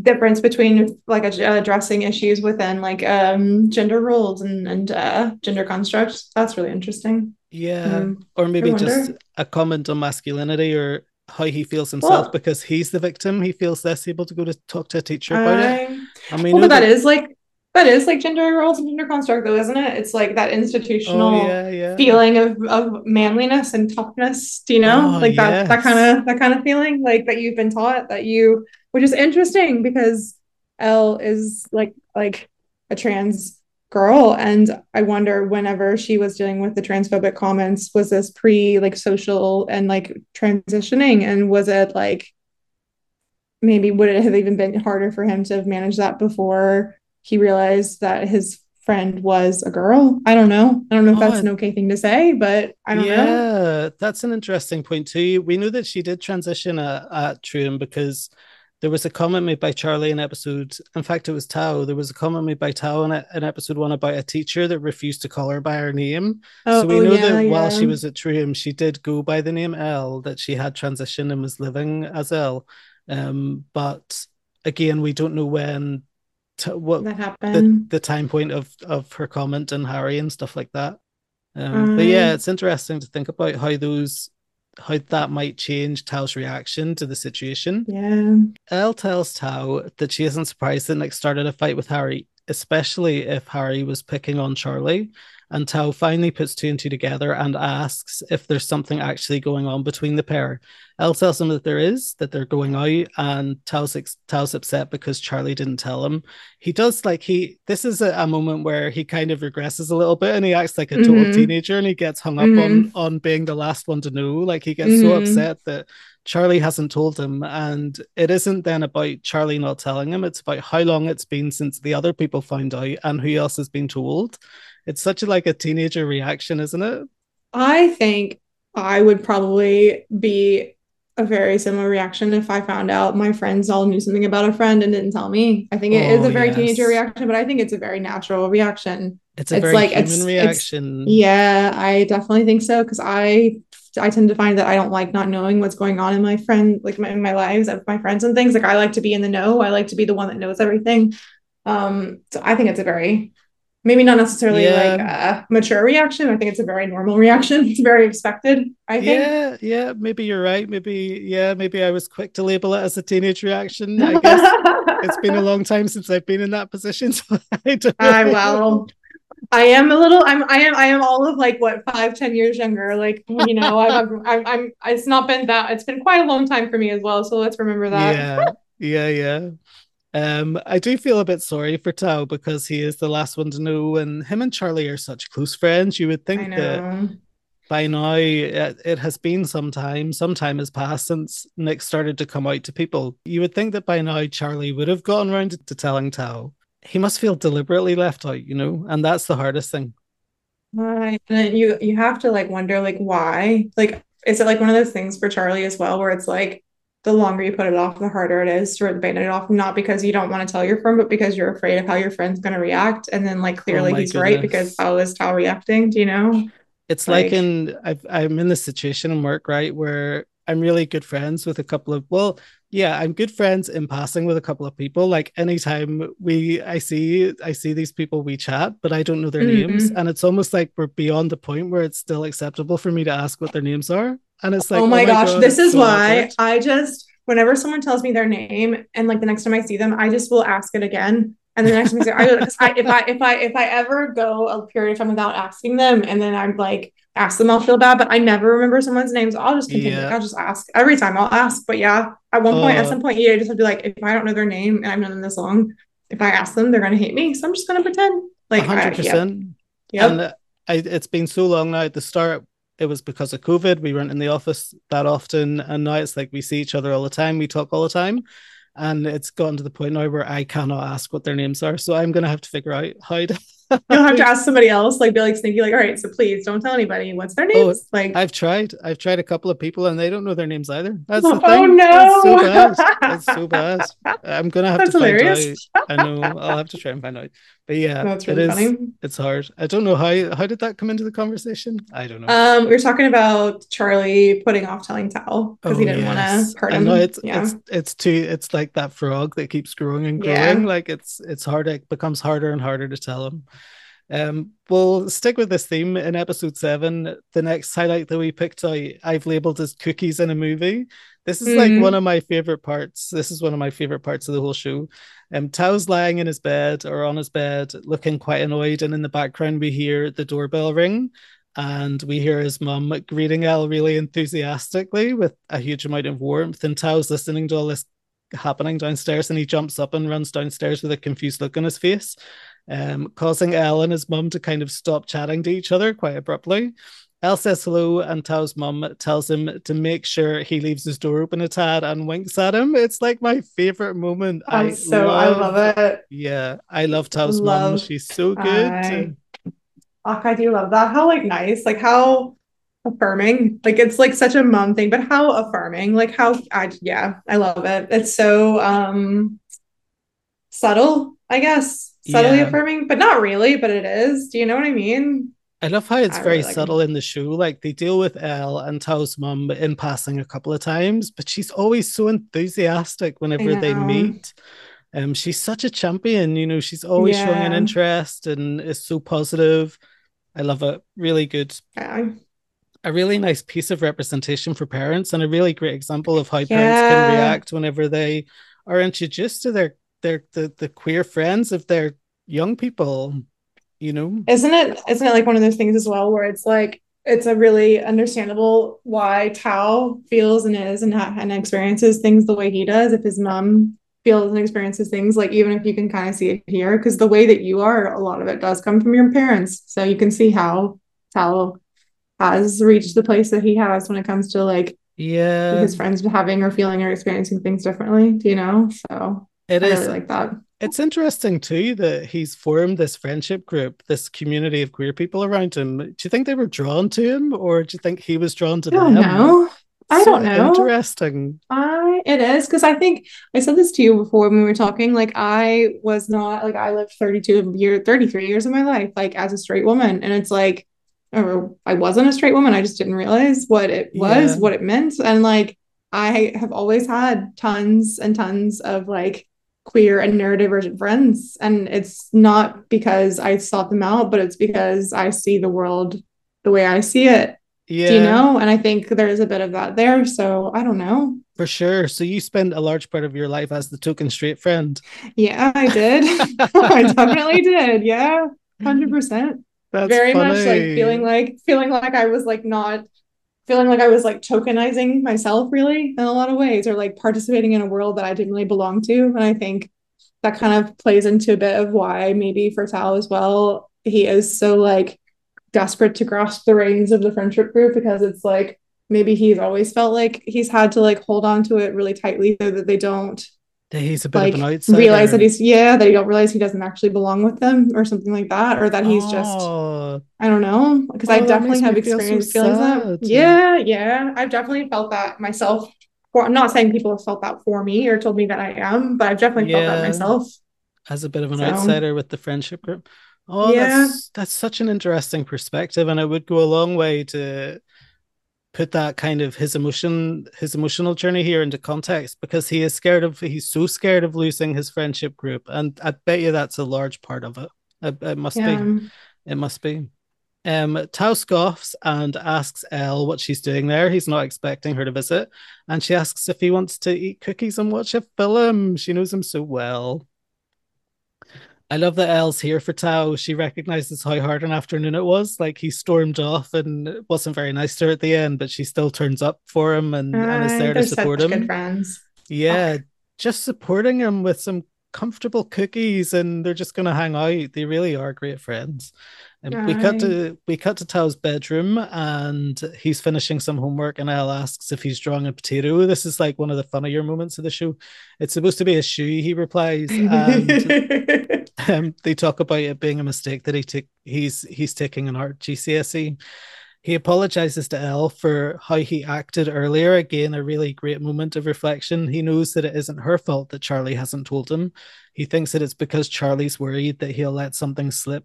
difference between addressing issues within gender roles and gender constructs. That's really interesting. Yeah, or maybe just a comment on masculinity or how he feels himself because he's the victim. He feels less able to go to talk to a teacher about it. I mean, that is gender roles and gender construct, though, isn't it? It's that institutional feeling of manliness and toughness. Do you know, that kind of feeling, that you've been taught which is interesting because Elle is like a trans girl, and I wonder whenever she was dealing with the transphobic comments, was this pre social and transitioning, and was it maybe would it have even been harder for him to have managed that before he realized that his friend was a girl? I don't know if that's an okay thing to say, but I don't know. Yeah, that's an interesting point too. We know that she did transition at Troon because there was a comment made by Charlie in episode, in fact, it was Tao. There was a comment made by Tao in episode 1 about a teacher that refused to call her by her name. So we know that while she was at Troom, she did go by the name Elle, that she had transitioned and was living as Elle. But again, we don't know when, what that happened, the time point of her comment and Harry and stuff like that. But yeah, it's interesting to think about how that might change Tao's reaction to the situation. Yeah. Elle tells Tao that she isn't surprised that Nick started a fight with Harry, especially if Harry was picking on Charlie. And Tao finally puts two and two together and asks if there's something actually going on between the pair. Elle tells him that there is, that they're going out, and Tao's upset because Charlie didn't tell him. He does, like, this is a moment where he kind of regresses a little bit and he acts like a total teenager, and he gets hung up on being the last one to know. Like, he gets so upset that Charlie hasn't told him, and it isn't then about Charlie not telling him, it's about how long it's been since the other people found out and who else has been told. It's such a teenager reaction, isn't it? I think I would probably be a very similar reaction if I found out my friends all knew something about a friend and didn't tell me. I think it is a very teenager reaction, but I think it's a very natural reaction. It's a very human reaction. Yeah, I definitely think so, because I tend to find that I don't like not knowing what's going on in my friend, like in my lives of my friends and things. Like, I like to be in the know. I like to be the one that knows everything. So I think it's a very, maybe not necessarily like a mature reaction. I think it's a very normal reaction. It's very expected, I think. Yeah. Maybe you're right. Maybe I was quick to label it as a teenage reaction, I guess. It's been a long time since I've been in that position. So I don't know. Well, I am a little, I am all of 5-10 years younger. Like, you know, I'm, it's not been that, it's been quite a long time for me as well. So let's remember that. Yeah. I do feel a bit sorry for Tao because he is the last one to know, and him and Charlie are such close friends. You would think that by now, it has been some time has passed since Nick started to come out to people. You would think that by now Charlie would have gotten around to telling Tao. He must feel deliberately left out, you know, and that's the hardest thing. And you have to wonder why. Is it one of those things for Charlie as well where it's the longer you put it off, the harder it is to bait it off, not because you don't want to tell your friend, but because you're afraid of how your friend's going to react. And then clearly he's right, because how is Tao reacting? Do you know? It's I'm in this situation in work, right, where I'm really good friends with a couple of, I'm good friends in passing with a couple of people. Anytime I see these people, we chat, but I don't know their names. And it's almost we're beyond the point where it's still acceptable for me to ask what their names are. And it's oh my gosh, this is so why awkward. I just, whenever someone tells me their name and the next time I see them, I just will ask it again. And the next time if I ever go a period of time without asking them, and then I'm ask them, I'll feel bad, but I never remember someone's names. So I'll just continue. Yeah. I'll just ask every time. I'll ask, but at some point, you just have to be if I don't know their name and I've known them this long, if I ask them, they're going to hate me. So I'm just going to pretend 100%. Yeah. And it's been so long now. At the start, it was because of COVID. We weren't in the office that often. And now it's we see each other all the time. We talk all the time. And it's gotten to the point now where I cannot ask what their names are. So I'm going to have to figure out how to. You'll have to ask somebody else, sneaky, all right, so please don't tell anybody what's their names. I've tried a couple of people and they don't know their names either. That's the thing. Oh no. That's so bad. I'm going to have to find out. I know. I'll have to try and find out. But yeah, that's really funny. It's hard. I don't know how did that come into the conversation? I don't know. We were talking about Charlie putting off telling Tao because he didn't want to hurt him. I know it's like that frog that keeps growing and growing. Yeah. It's hard. It becomes harder and harder to tell him. We'll stick with this theme in episode 7. The next highlight that we picked out, I've labeled as cookies in a movie. This is one of my favorite parts. This is one of my favorite parts of the whole show. Tao's lying in his bed or on his bed, looking quite annoyed. And in the background, we hear the doorbell ring and we hear his mum greeting Elle really enthusiastically with a huge amount of warmth. And Tao's listening to all this happening downstairs and he jumps up and runs downstairs with a confused look on his face, causing Elle and his mum to kind of stop chatting to each other quite abruptly. Elle says hello and Tao's mum tells him to make sure he leaves his door open a tad and winks at him. It's my favorite moment. I love it. Yeah, I love Tao's mum. She's so good. I do love that. How nice, how affirming. It's such a mum thing, but how affirming. I love it. It's so subtle, I guess. Subtly affirming, but not really, but it is. Do you know what I mean? I love how it's very subtle in the show. Like, they deal with Elle and Tao's mum in passing a couple of times, but she's always so enthusiastic whenever they meet. She's such a champion, you know, she's always showing an interest and is so positive. I love it. Really good. A really nice piece of representation for parents, and a really great example of how parents can react whenever they are introduced to their queer friends if they're young people, you know. Isn't it like one of those things as well where it's like, it's a really understandable why Tao feels and is and experiences things the way he does if his mom feels and experiences things, like, even if you can kind of see it here, because the way that you are, a lot of it does come from your parents, so you can see how Tao has reached the place that he has when it comes to, like, his friends having or feeling or experiencing things differently, you know. So it is really like that. It's interesting too that he's formed this friendship group, this community of queer people around him. Do you think they were drawn to him, or do you think he was drawn to them? I don't know. Interesting. It is, because I think I said this to you before when we were talking, like, I was not, like, I lived 33 years of my life, like, as a straight woman, and it's like, or I wasn't a straight woman, I just didn't realize what it was, what it meant, and, like, I have always had tons and tons of, like, queer and neurodivergent friends, and it's not because I sought them out, but it's because I see the world the way I see it. Yeah. Do you know? And I think there is a bit of that there. So I don't know. For sure. So you spend a large part of your life as the token straight friend. Yeah, I did. I definitely did. Yeah. 100%. That's very funny. Much like feeling like I was like not feeling like I was like tokenizing myself really in a lot of ways, or like participating in a world that I didn't really belong to. And I think that kind of plays into a bit of why maybe for Tao as well, he is so like desperate to grasp the reins of the friendship group, because it's like maybe he's always felt like he's had to like hold on to it really tightly so that they don't he's a bit like of an outsider. Realize that he's that he don't realize he doesn't actually belong with them or something like that, or that he's just I don't know, because I definitely have experienced feelings that I've definitely felt that myself. Well, I'm not saying people have felt that for me or told me that I am, but I've definitely felt that myself as a bit of an outsider with the friendship group. Oh, that's such an interesting perspective, and it would go a long way to put that kind of his emotional journey here into context, because he's so scared of losing his friendship group, and I bet you that's a large part of it. It must be. Tao scoffs and asks Elle what she's doing there. He's not expecting her to visit, and she asks if he wants to eat cookies and watch a film. She knows him so well. I love that Elle's here for Tao. She recognizes how hard an afternoon it was. Like, he stormed off and it wasn't very nice to her at the end, but she still turns up for him and is there to support him. Good friends. Yeah, just supporting him with some comfortable cookies, and they're just going to hang out. They really are great friends. And we cut to Tao's bedroom, and he's finishing some homework, and Elle asks if he's drawing a potato. This is like one of the funnier moments of the show. It's supposed to be a shoe, he replies, and they talk about it being a mistake that he's taking an art GCSE. He apologizes to Elle for how he acted earlier. Again, a really great moment of reflection. He knows that it isn't her fault that Charlie hasn't told him. He thinks that it's because Charlie's worried that he'll let something slip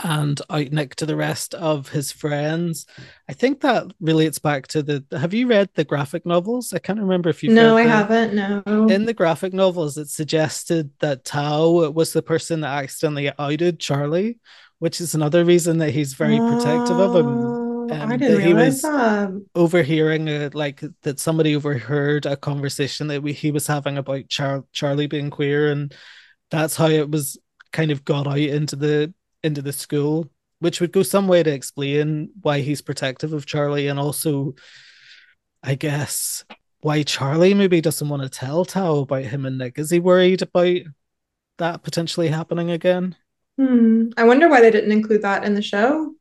and out Nick to the rest of his friends. I think that relates back to have you read the graphic novels? I can't remember if you've read them. I haven't, no. In the graphic novels, it suggested that Tao was the person that accidentally outed Charlie, which is another reason that he's very protective of him. I didn't realize that. Overhearing that somebody overheard a conversation that he was having about Charlie being queer, and that's how it was kind of got out into the school, which would go some way to explain why he's protective of Charlie, and also, I guess, why Charlie maybe doesn't want to tell Tao about him and Nick. Is he worried about that potentially happening again? I wonder why they didn't include that in the show.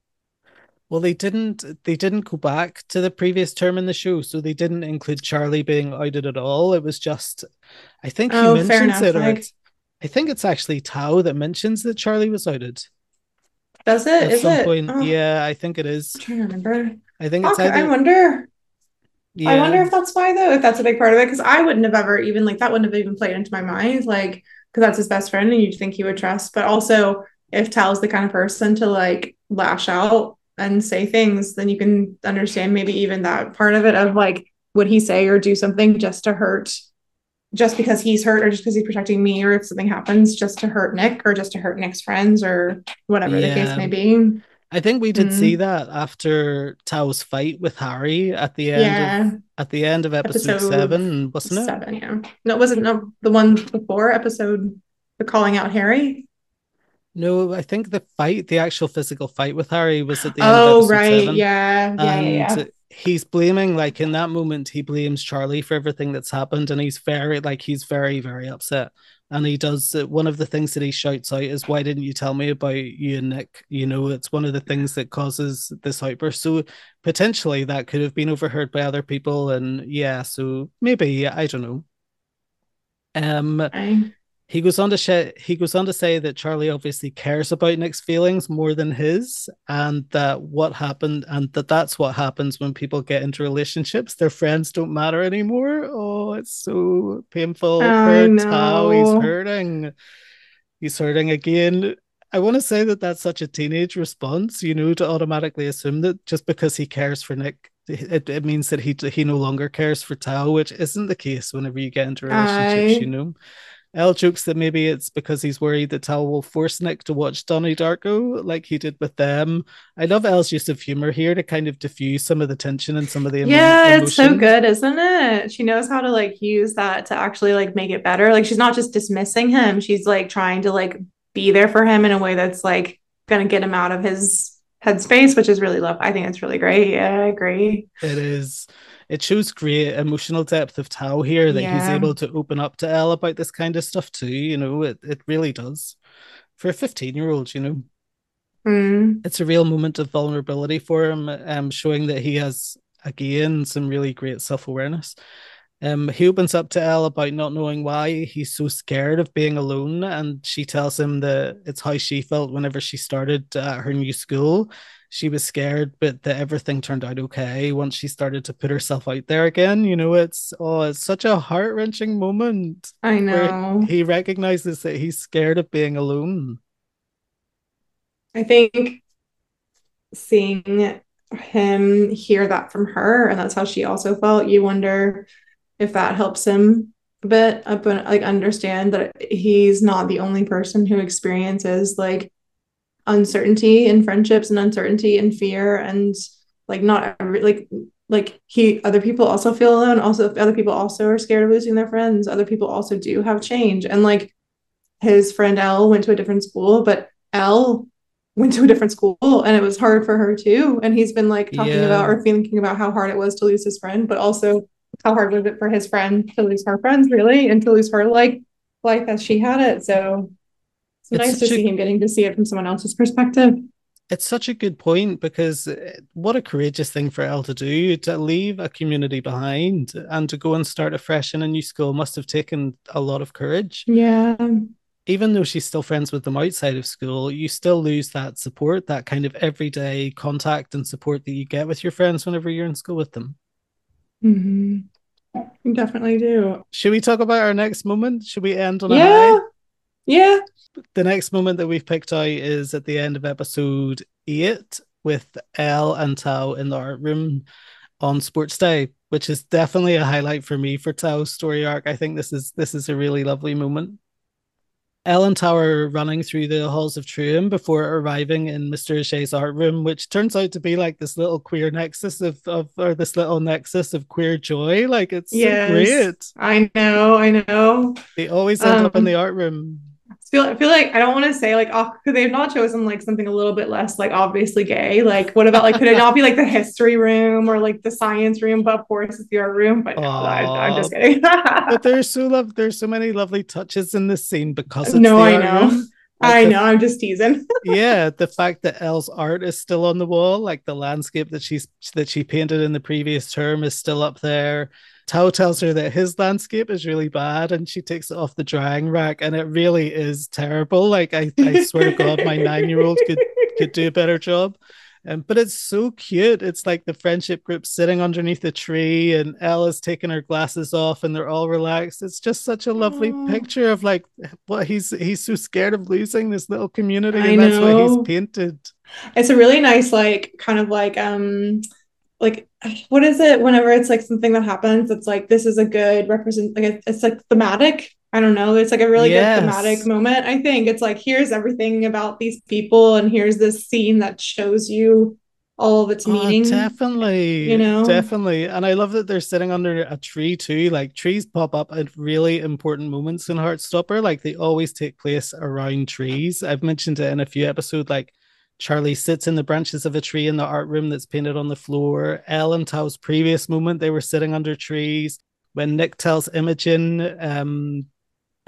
Well, they didn't go back to the previous term in the show, so they didn't include Charlie being outed at all. It was just, I think he mentions it, I think it's actually Tao that mentions that Charlie was outed. Does it? At some point, yeah, I think it is. I'm trying to remember. I think it's either... I wonder. Yeah. I wonder if that's why, though, if that's a big part of it, because I wouldn't have ever even, like, that wouldn't have even played into my mind, like, because that's his best friend and you'd think he would trust. But also, if Tal's the kind of person to, like, lash out and say things, then you can understand maybe even that part of it of like, would he say or do something just to hurt, just because he's hurt or just because he's protecting me, or if something happens just to hurt Nick or just to hurt Nick's friends or whatever the case may be. I think we did see that after Tao's fight with Harry at the end of episode 7, wasn't it? 7, yeah. No, it wasn't the one before episode, the calling out Harry. No, I think the fight, the actual physical fight with Harry was at the end of episode 7. Oh, right, yeah. He's blaming, like, in that moment, he blames Charlie for everything that's happened, and he's very, very upset. And he does, one of the things that he shouts out is, "Why didn't you tell me about you and Nick?" You know, it's one of the things that causes this outburst. So potentially that could have been overheard by other people. And yeah, so maybe, I don't know. He goes on to say that Charlie obviously cares about Nick's feelings more than his, and that what happened, and that's what happens when people get into relationships. Their friends don't matter anymore. Oh, it's so painful. Tao, he's hurting. He's hurting again. I want to say that that's such a teenage response, you know, to automatically assume that just because he cares for Nick, it means that he no longer cares for Tao, which isn't the case whenever you get into relationships, you know. Elle jokes that maybe it's because he's worried that Tao will force Nick to watch Donnie Darko like he did with them. I love Elle's use of humor here to kind of diffuse some of the tension and some of the emotion. Yeah, it's so good, isn't it? She knows how to like use that to actually like make it better. Like she's not just dismissing him. She's like trying to like be there for him in a way that's like going to get him out of his headspace, which is really love. I think it's really great. Yeah, I agree. It is. It shows great emotional depth of Tao here that he's able to open up to Elle about this kind of stuff too. You know, it really does. For a 15-year-old, you know, it's a real moment of vulnerability for him, showing that he has, again, some really great self-awareness. He opens up to Elle about not knowing why he's so scared of being alone. And she tells him that it's how she felt whenever she started her new school. She was scared, but that everything turned out okay once she started to put herself out there again. You know, it's such a heart-wrenching moment. I know. He recognizes that he's scared of being alone. I think seeing him hear that from her, and that's how she also felt, you wonder if that helps him a bit, like understand that he's not the only person who experiences like uncertainty in friendships and uncertainty and fear, and like not every, like other people also feel alone. Also, other people also are scared of losing their friends. Other people also do have change. And like his friend Elle went to a different school, but Elle went to a different school and it was hard for her too. And he's been like talking about or thinking about how hard it was to lose his friend, but also how hard was it for his friend to lose her friends really, and to lose her like life as she had it. So it's nice to see him getting to see it from someone else's perspective. It's such a good point, because what a courageous thing for Elle to do, to leave a community behind and to go and start afresh in a new school must have taken a lot of courage. Yeah. Even though she's still friends with them outside of school, you still lose that support, that kind of everyday contact and support that you get with your friends whenever you're in school with them. Mm-hmm. You definitely do. Should we talk about our next moment? Should we end on a high? Yeah. The next moment that we've picked out is at the end of episode 8 with Elle and Tao in the art room on sports day, which is definitely a highlight for me for Tao's story arc. I think this is a really lovely moment. Elle and Tao are running through the halls of Truam before arriving in Mr. O'Shea's art room, which turns out to be like this little queer nexus of queer joy. Like it's so great. I know. They always end up in the art room. I feel like I don't want to say like, oh, could they have not chosen like something a little bit less like obviously gay? Like what about like could it not be like the history room or like the science room, but of course it's the art room? But no, I'm just kidding. But there's so many lovely touches in this scene because it's the art room. I'm just teasing. Yeah, the fact that Elle's art is still on the wall, like the landscape that she painted in the previous term is still up there. Tao tells her that his landscape is really bad and she takes it off the drying rack and it really is terrible. Like I swear to God, my 9-year-old could do a better job. But it's so cute. It's like the friendship group sitting underneath a tree, and Elle is taking her glasses off, and they're all relaxed. It's just such a lovely picture of like what he's so scared of losing this little community, and that's why he's painted. It's a really nice, like, kind of like what is it? Whenever it's like something that happens, it's like this is a good represent. Like it's like thematic. I don't know. It's like a really good thematic moment. I think it's like, here's everything about these people, and here's this scene that shows you all of its meaning. Definitely, you know, definitely. And I love that they're sitting under a tree too. Like trees pop up at really important moments in Heartstopper. Like they always take place around trees. I've mentioned it in a few episodes. Like Charlie sits in the branches of a tree in the art room that's painted on the floor. Elle and Tao's previous moment, they were sitting under trees. When Nick tells Imogen,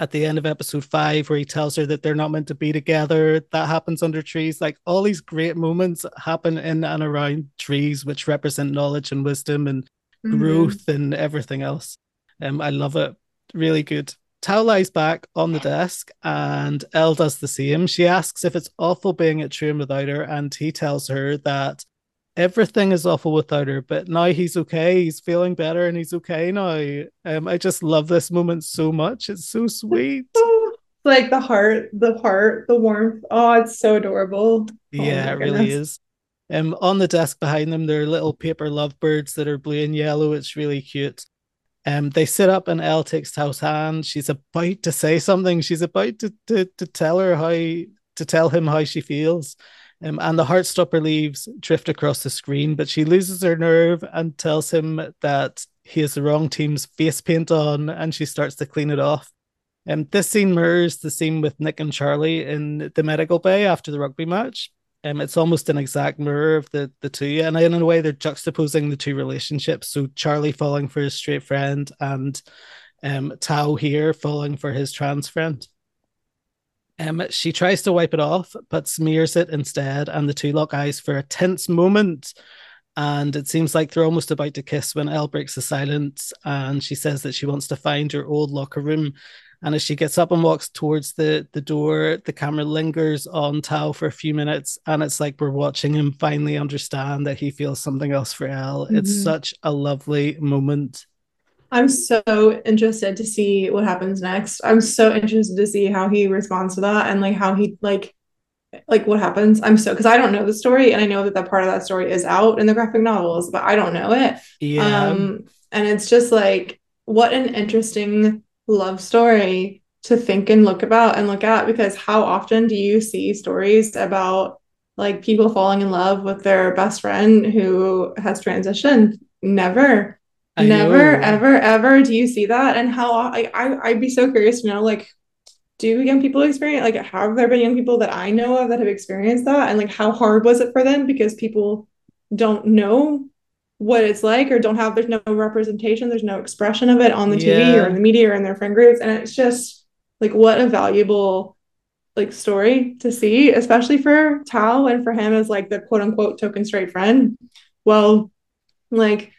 at the end of episode 5, where he tells her that they're not meant to be together, that happens under trees. Like all these great moments happen in and around trees, which represent knowledge and wisdom and growth and everything else. I love it. Really good. Tao lies back on the desk and Elle does the same. She asks if it's awful being at Troon without her, and he tells her that everything is awful without her, but now he's okay. He's feeling better and he's okay now. I just love this moment so much. It's so sweet. Like the heart, the warmth. Oh, it's so adorable. Yeah, it really is. On the desk behind them, there are little paper lovebirds that are blue and yellow. It's really cute. They sit up and Elle takes Tao's hand. She's about to say something. She's about to tell him how she feels. And the Heartstopper leaves drift across the screen, but she loses her nerve and tells him that he has the wrong team's face paint on, and she starts to clean it off. This scene mirrors the scene with Nick and Charlie in the medical bay after the rugby match. It's almost an exact mirror of the two, and in a way they're juxtaposing the two relationships. So Charlie falling for his straight friend and Tao here falling for his trans friend. She tries to wipe it off, but smears it instead, and the two lock eyes for a tense moment, and it seems like they're almost about to kiss when Elle breaks the silence, and she says that she wants to find her old locker room. And as she gets up and walks towards the door, the camera lingers on Tao for a few minutes, and it's like we're watching him finally understand that he feels something else for Elle. Mm-hmm. It's such a lovely moment. I'm so interested to see what happens next. I'm so interested to see how he responds to that, and like how he like what happens. Because I don't know the story, and I know that part of that story is out in the graphic novels, but I don't know it. Yeah. And it's just like, what an interesting love story to think and look about and look at, because how often do you see stories about like people falling in love with their best friend who has transitioned? Never, ever do you see that. And how I'd be so curious to know, like, do young people experience, like, have there been young people that I know of that have experienced that, and like how hard was it for them, because people don't know what it's like, or there's no representation, there's no expression of it on the TV or in the media or in their friend groups. And it's just like, what a valuable like story to see, especially for Tao and for him as like the quote-unquote token straight friend. Well, like,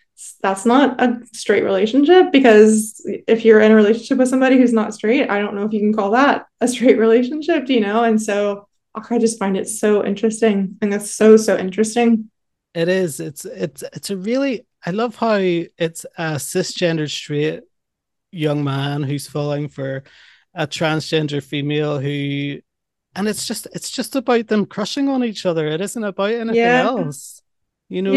that's not a straight relationship, because if you're in a relationship with somebody who's not straight, I don't know if you can call that a straight relationship, you know? And so I just find it so interesting. And that's so interesting. It is. It's a really, I love how it's a cisgendered straight young man who's falling for a transgender female who, and it's just about them crushing on each other. It isn't about anything else. You know,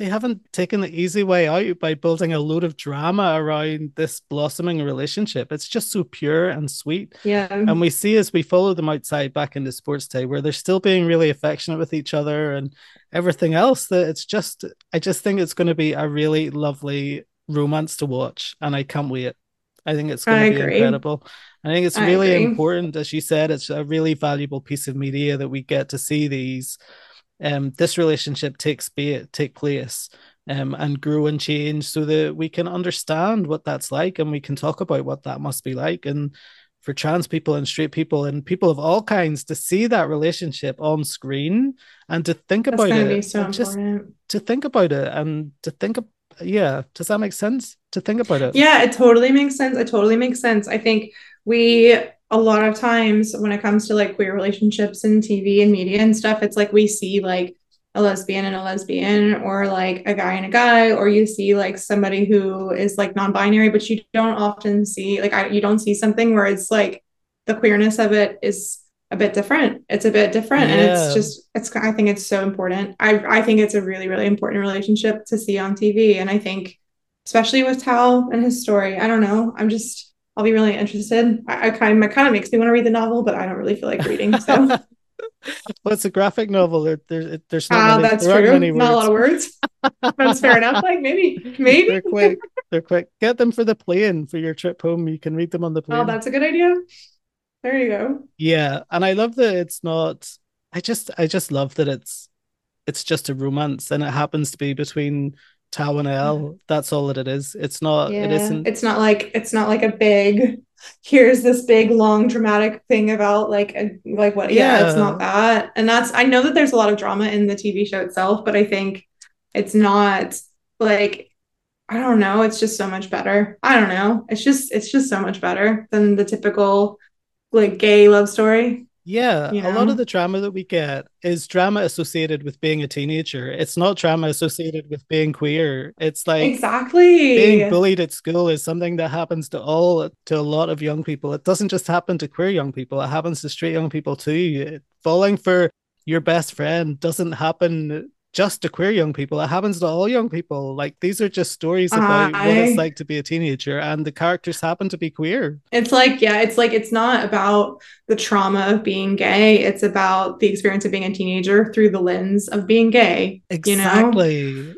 they haven't taken the easy way out by building a load of drama around this blossoming relationship. It's just so pure and sweet. Yeah. And we see as we follow them outside back into sports day, where they're still being really affectionate with each other and everything else, that I just think it's going to be a really lovely romance to watch. And I can't wait. I think it's going to be incredible. I think it's really important. As you said, it's a really valuable piece of media that we get to see these this relationship take place and grow and change, so that we can understand what that's like, and we can talk about what that must be like. And for trans people and straight people and people of all kinds to see that relationship on screen, and to think that's about it, so and just to think about it and to think does that make sense? To think about it. Yeah, it totally makes sense. I think we a lot of times when it comes to like queer relationships and TV and media and stuff, it's like we see like a lesbian and a lesbian, or like a guy and a guy, or you see like somebody who is like non-binary, but you don't often see like you don't see something where it's like the queerness of it is a bit different. It's a bit different. Yeah. And it's just, I think it's so important. I think it's a really, really important relationship to see on TV. And I think, especially with Tao and his story, I don't know. I'll be really interested. It kind of makes me want to read the novel, but I don't really feel like reading. So, well, it's a graphic novel. There's not many, that's there true. Many words. Not a lot of words. That's fair enough. Like maybe they're quick. Get them for the plane for your trip home. You can read them on the plane. Oh, that's a good idea. There you go. Yeah, and I love that it's not. I just love that it's just a romance, and it happens to be between Tao and Elle. That's all that it is. It's not. Yeah. It isn't. It's not like a big. Here's this big long dramatic thing about like what? Yeah. It's not that. And that's. I know that there's a lot of drama in the TV show itself, but I think it's not like. I don't know. It's just so much better. I don't know. It's just so much better than the typical like gay love story. Yeah, you know? A lot of the drama that we get is drama associated with being a teenager. It's not drama associated with being queer. It's like exactly being bullied at school is something that happens to a lot of young people. It doesn't just happen to queer young people. It happens to straight young people too. Falling for your best friend doesn't happen just to queer young people. It happens to all young people. Like, these are just stories about what it's like to be a teenager, and the characters happen to be queer. It's like it's not about the trauma of being gay. It's about the experience of being a teenager through the lens of being gay. Exactly.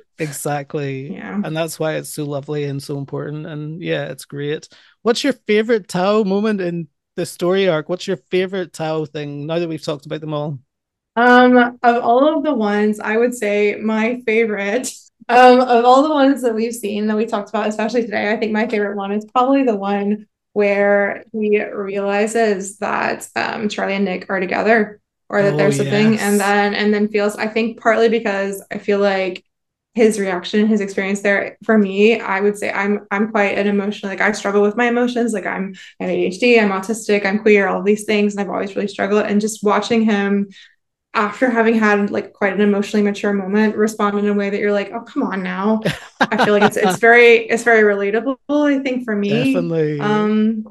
Yeah. And that's why it's so lovely and so important. And yeah, it's great. What's your favorite Tao moment in the story arc? What's your favorite Tao thing now that we've talked about them all? Of all of the ones, I would say my favorite, of all the ones that we've seen that we talked about, especially today, I think my favorite one is probably the one where he realizes that Charlie and Nick are together, or that there's something, and then feels, I think partly because I feel like his reaction, his experience there, for me, I would say I'm quite an emotional, like I struggle with my emotions. Like I have ADHD, I'm autistic, I'm queer, all these things. And I've always really struggled, and just watching him, after having had like quite an emotionally mature moment, respond in a way that you're like, oh, come on now. I feel like it's very relatable, I think, for me. Definitely.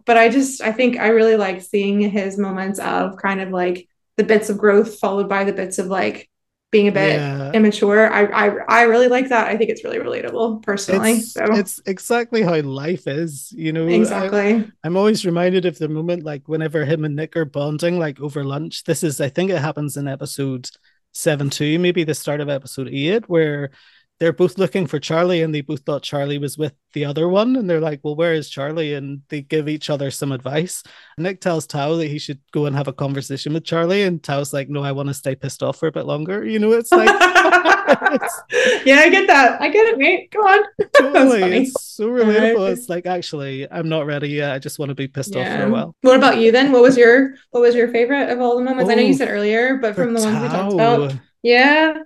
But I think I really like seeing his moments of kind of like the bits of growth followed by the bits of like being a bit immature. I really like that. I think it's really relatable personally. It's exactly how life is, you know. Exactly. I'm always reminded of the moment, like whenever him and Nick are bonding, like over lunch. This is, I think it happens in episode 7-2, maybe the start of episode 8, where they're both looking for Charlie, and they both thought Charlie was with the other one. And they're like, well, where is Charlie? And they give each other some advice. Nick tells Tao that he should go and have a conversation with Charlie. And Tao's like, no, I want to stay pissed off for a bit longer. You know, it's like... yeah, I get that. I get it, mate. Go on. Totally. It's so relatable. It's like, actually, I'm not ready yet. I just want to be pissed off for a while. What about you then? What was your favorite of all the moments? I know you said earlier, but from the ones we talked about. Yeah.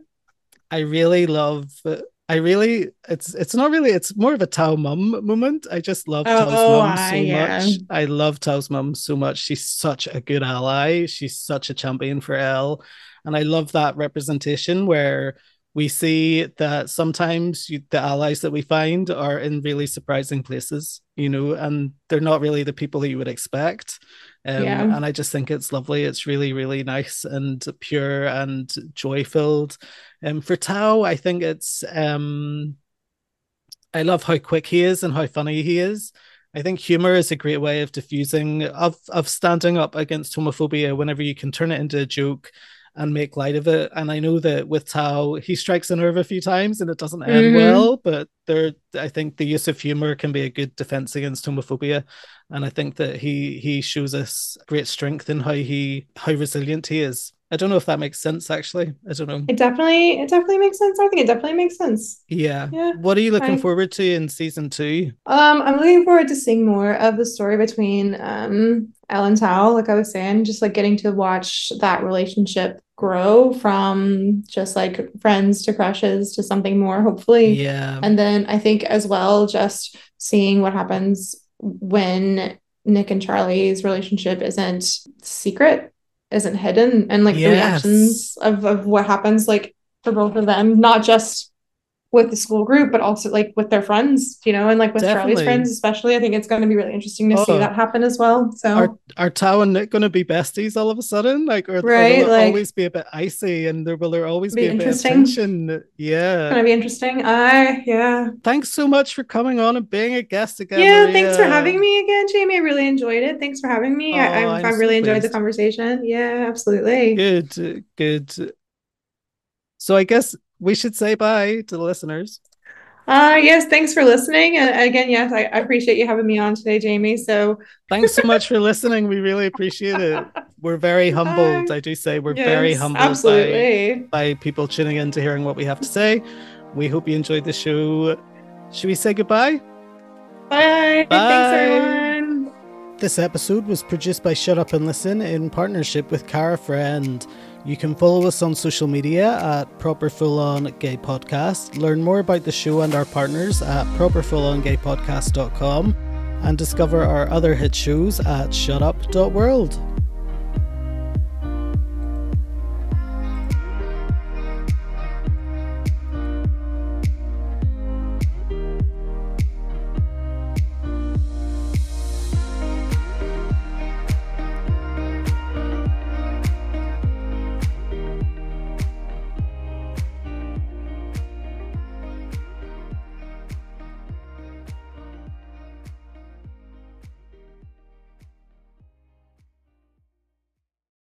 It's more of a Tao mum moment. I just love Tao's mum so much. I love Tao's mum so much. She's such a good ally. She's such a champion for Elle. And I love that representation where we see that sometimes the allies that we find are in really surprising places, you know, and they're not really the people that you would expect. And I just think it's lovely. It's really, really nice and pure and joy-filled. For Tao, I think it's, I love how quick he is and how funny he is. I think humor is a great way of diffusing, of standing up against homophobia whenever you can turn it into a joke and make light of it. And I know that with Tao, he strikes a nerve a few times and it doesn't end well, but I think the use of humor can be a good defense against homophobia. And I think that he shows us great strength in how resilient he is. I don't know if that makes sense, actually. I don't know. It definitely makes sense. I think it definitely makes sense. Yeah. What are you looking forward to in season 2? I'm looking forward to seeing more of the story between Elle and Tao, like I was saying, just like getting to watch that relationship grow from just like friends to crushes to something more, hopefully. Yeah. And then I think as well, just seeing what happens when Nick and Charlie's relationship isn't secret, isn't hidden, and like the reactions of what happens, like for both of them, not just with the school group, but also like with their friends, you know, and like with Charlie's friends, especially. I think it's going to be really interesting to see that happen as well. So are Tao and Nick going to be besties all of a sudden? Like, or will it always be a bit icy, and will there always be a bit of tension? Yeah. It's going to be interesting. Yeah. Thanks so much for coming on and being a guest again. Yeah. Maria. Thanks for having me again, Jamie. I really enjoyed it. Thanks for having me. I really enjoyed the conversation. Yeah, absolutely. Good. So I guess we should say bye to the listeners. Yes, thanks for listening. And again, yes, I appreciate you having me on today, Jamie. So thanks so much for listening. We really appreciate it. We're very humbled. I do say we're very humbled by people tuning in to hearing what we have to say. We hope you enjoyed the show. Should we say goodbye? Bye. Thanks, everyone. This episode was produced by Shut Up and Listen in partnership with Cara Friend. You can follow us on social media at Proper Full On Gay Podcast, learn more about the show and our partners at properfullongaypodcast.com, and discover our other hit shows at shutup.world.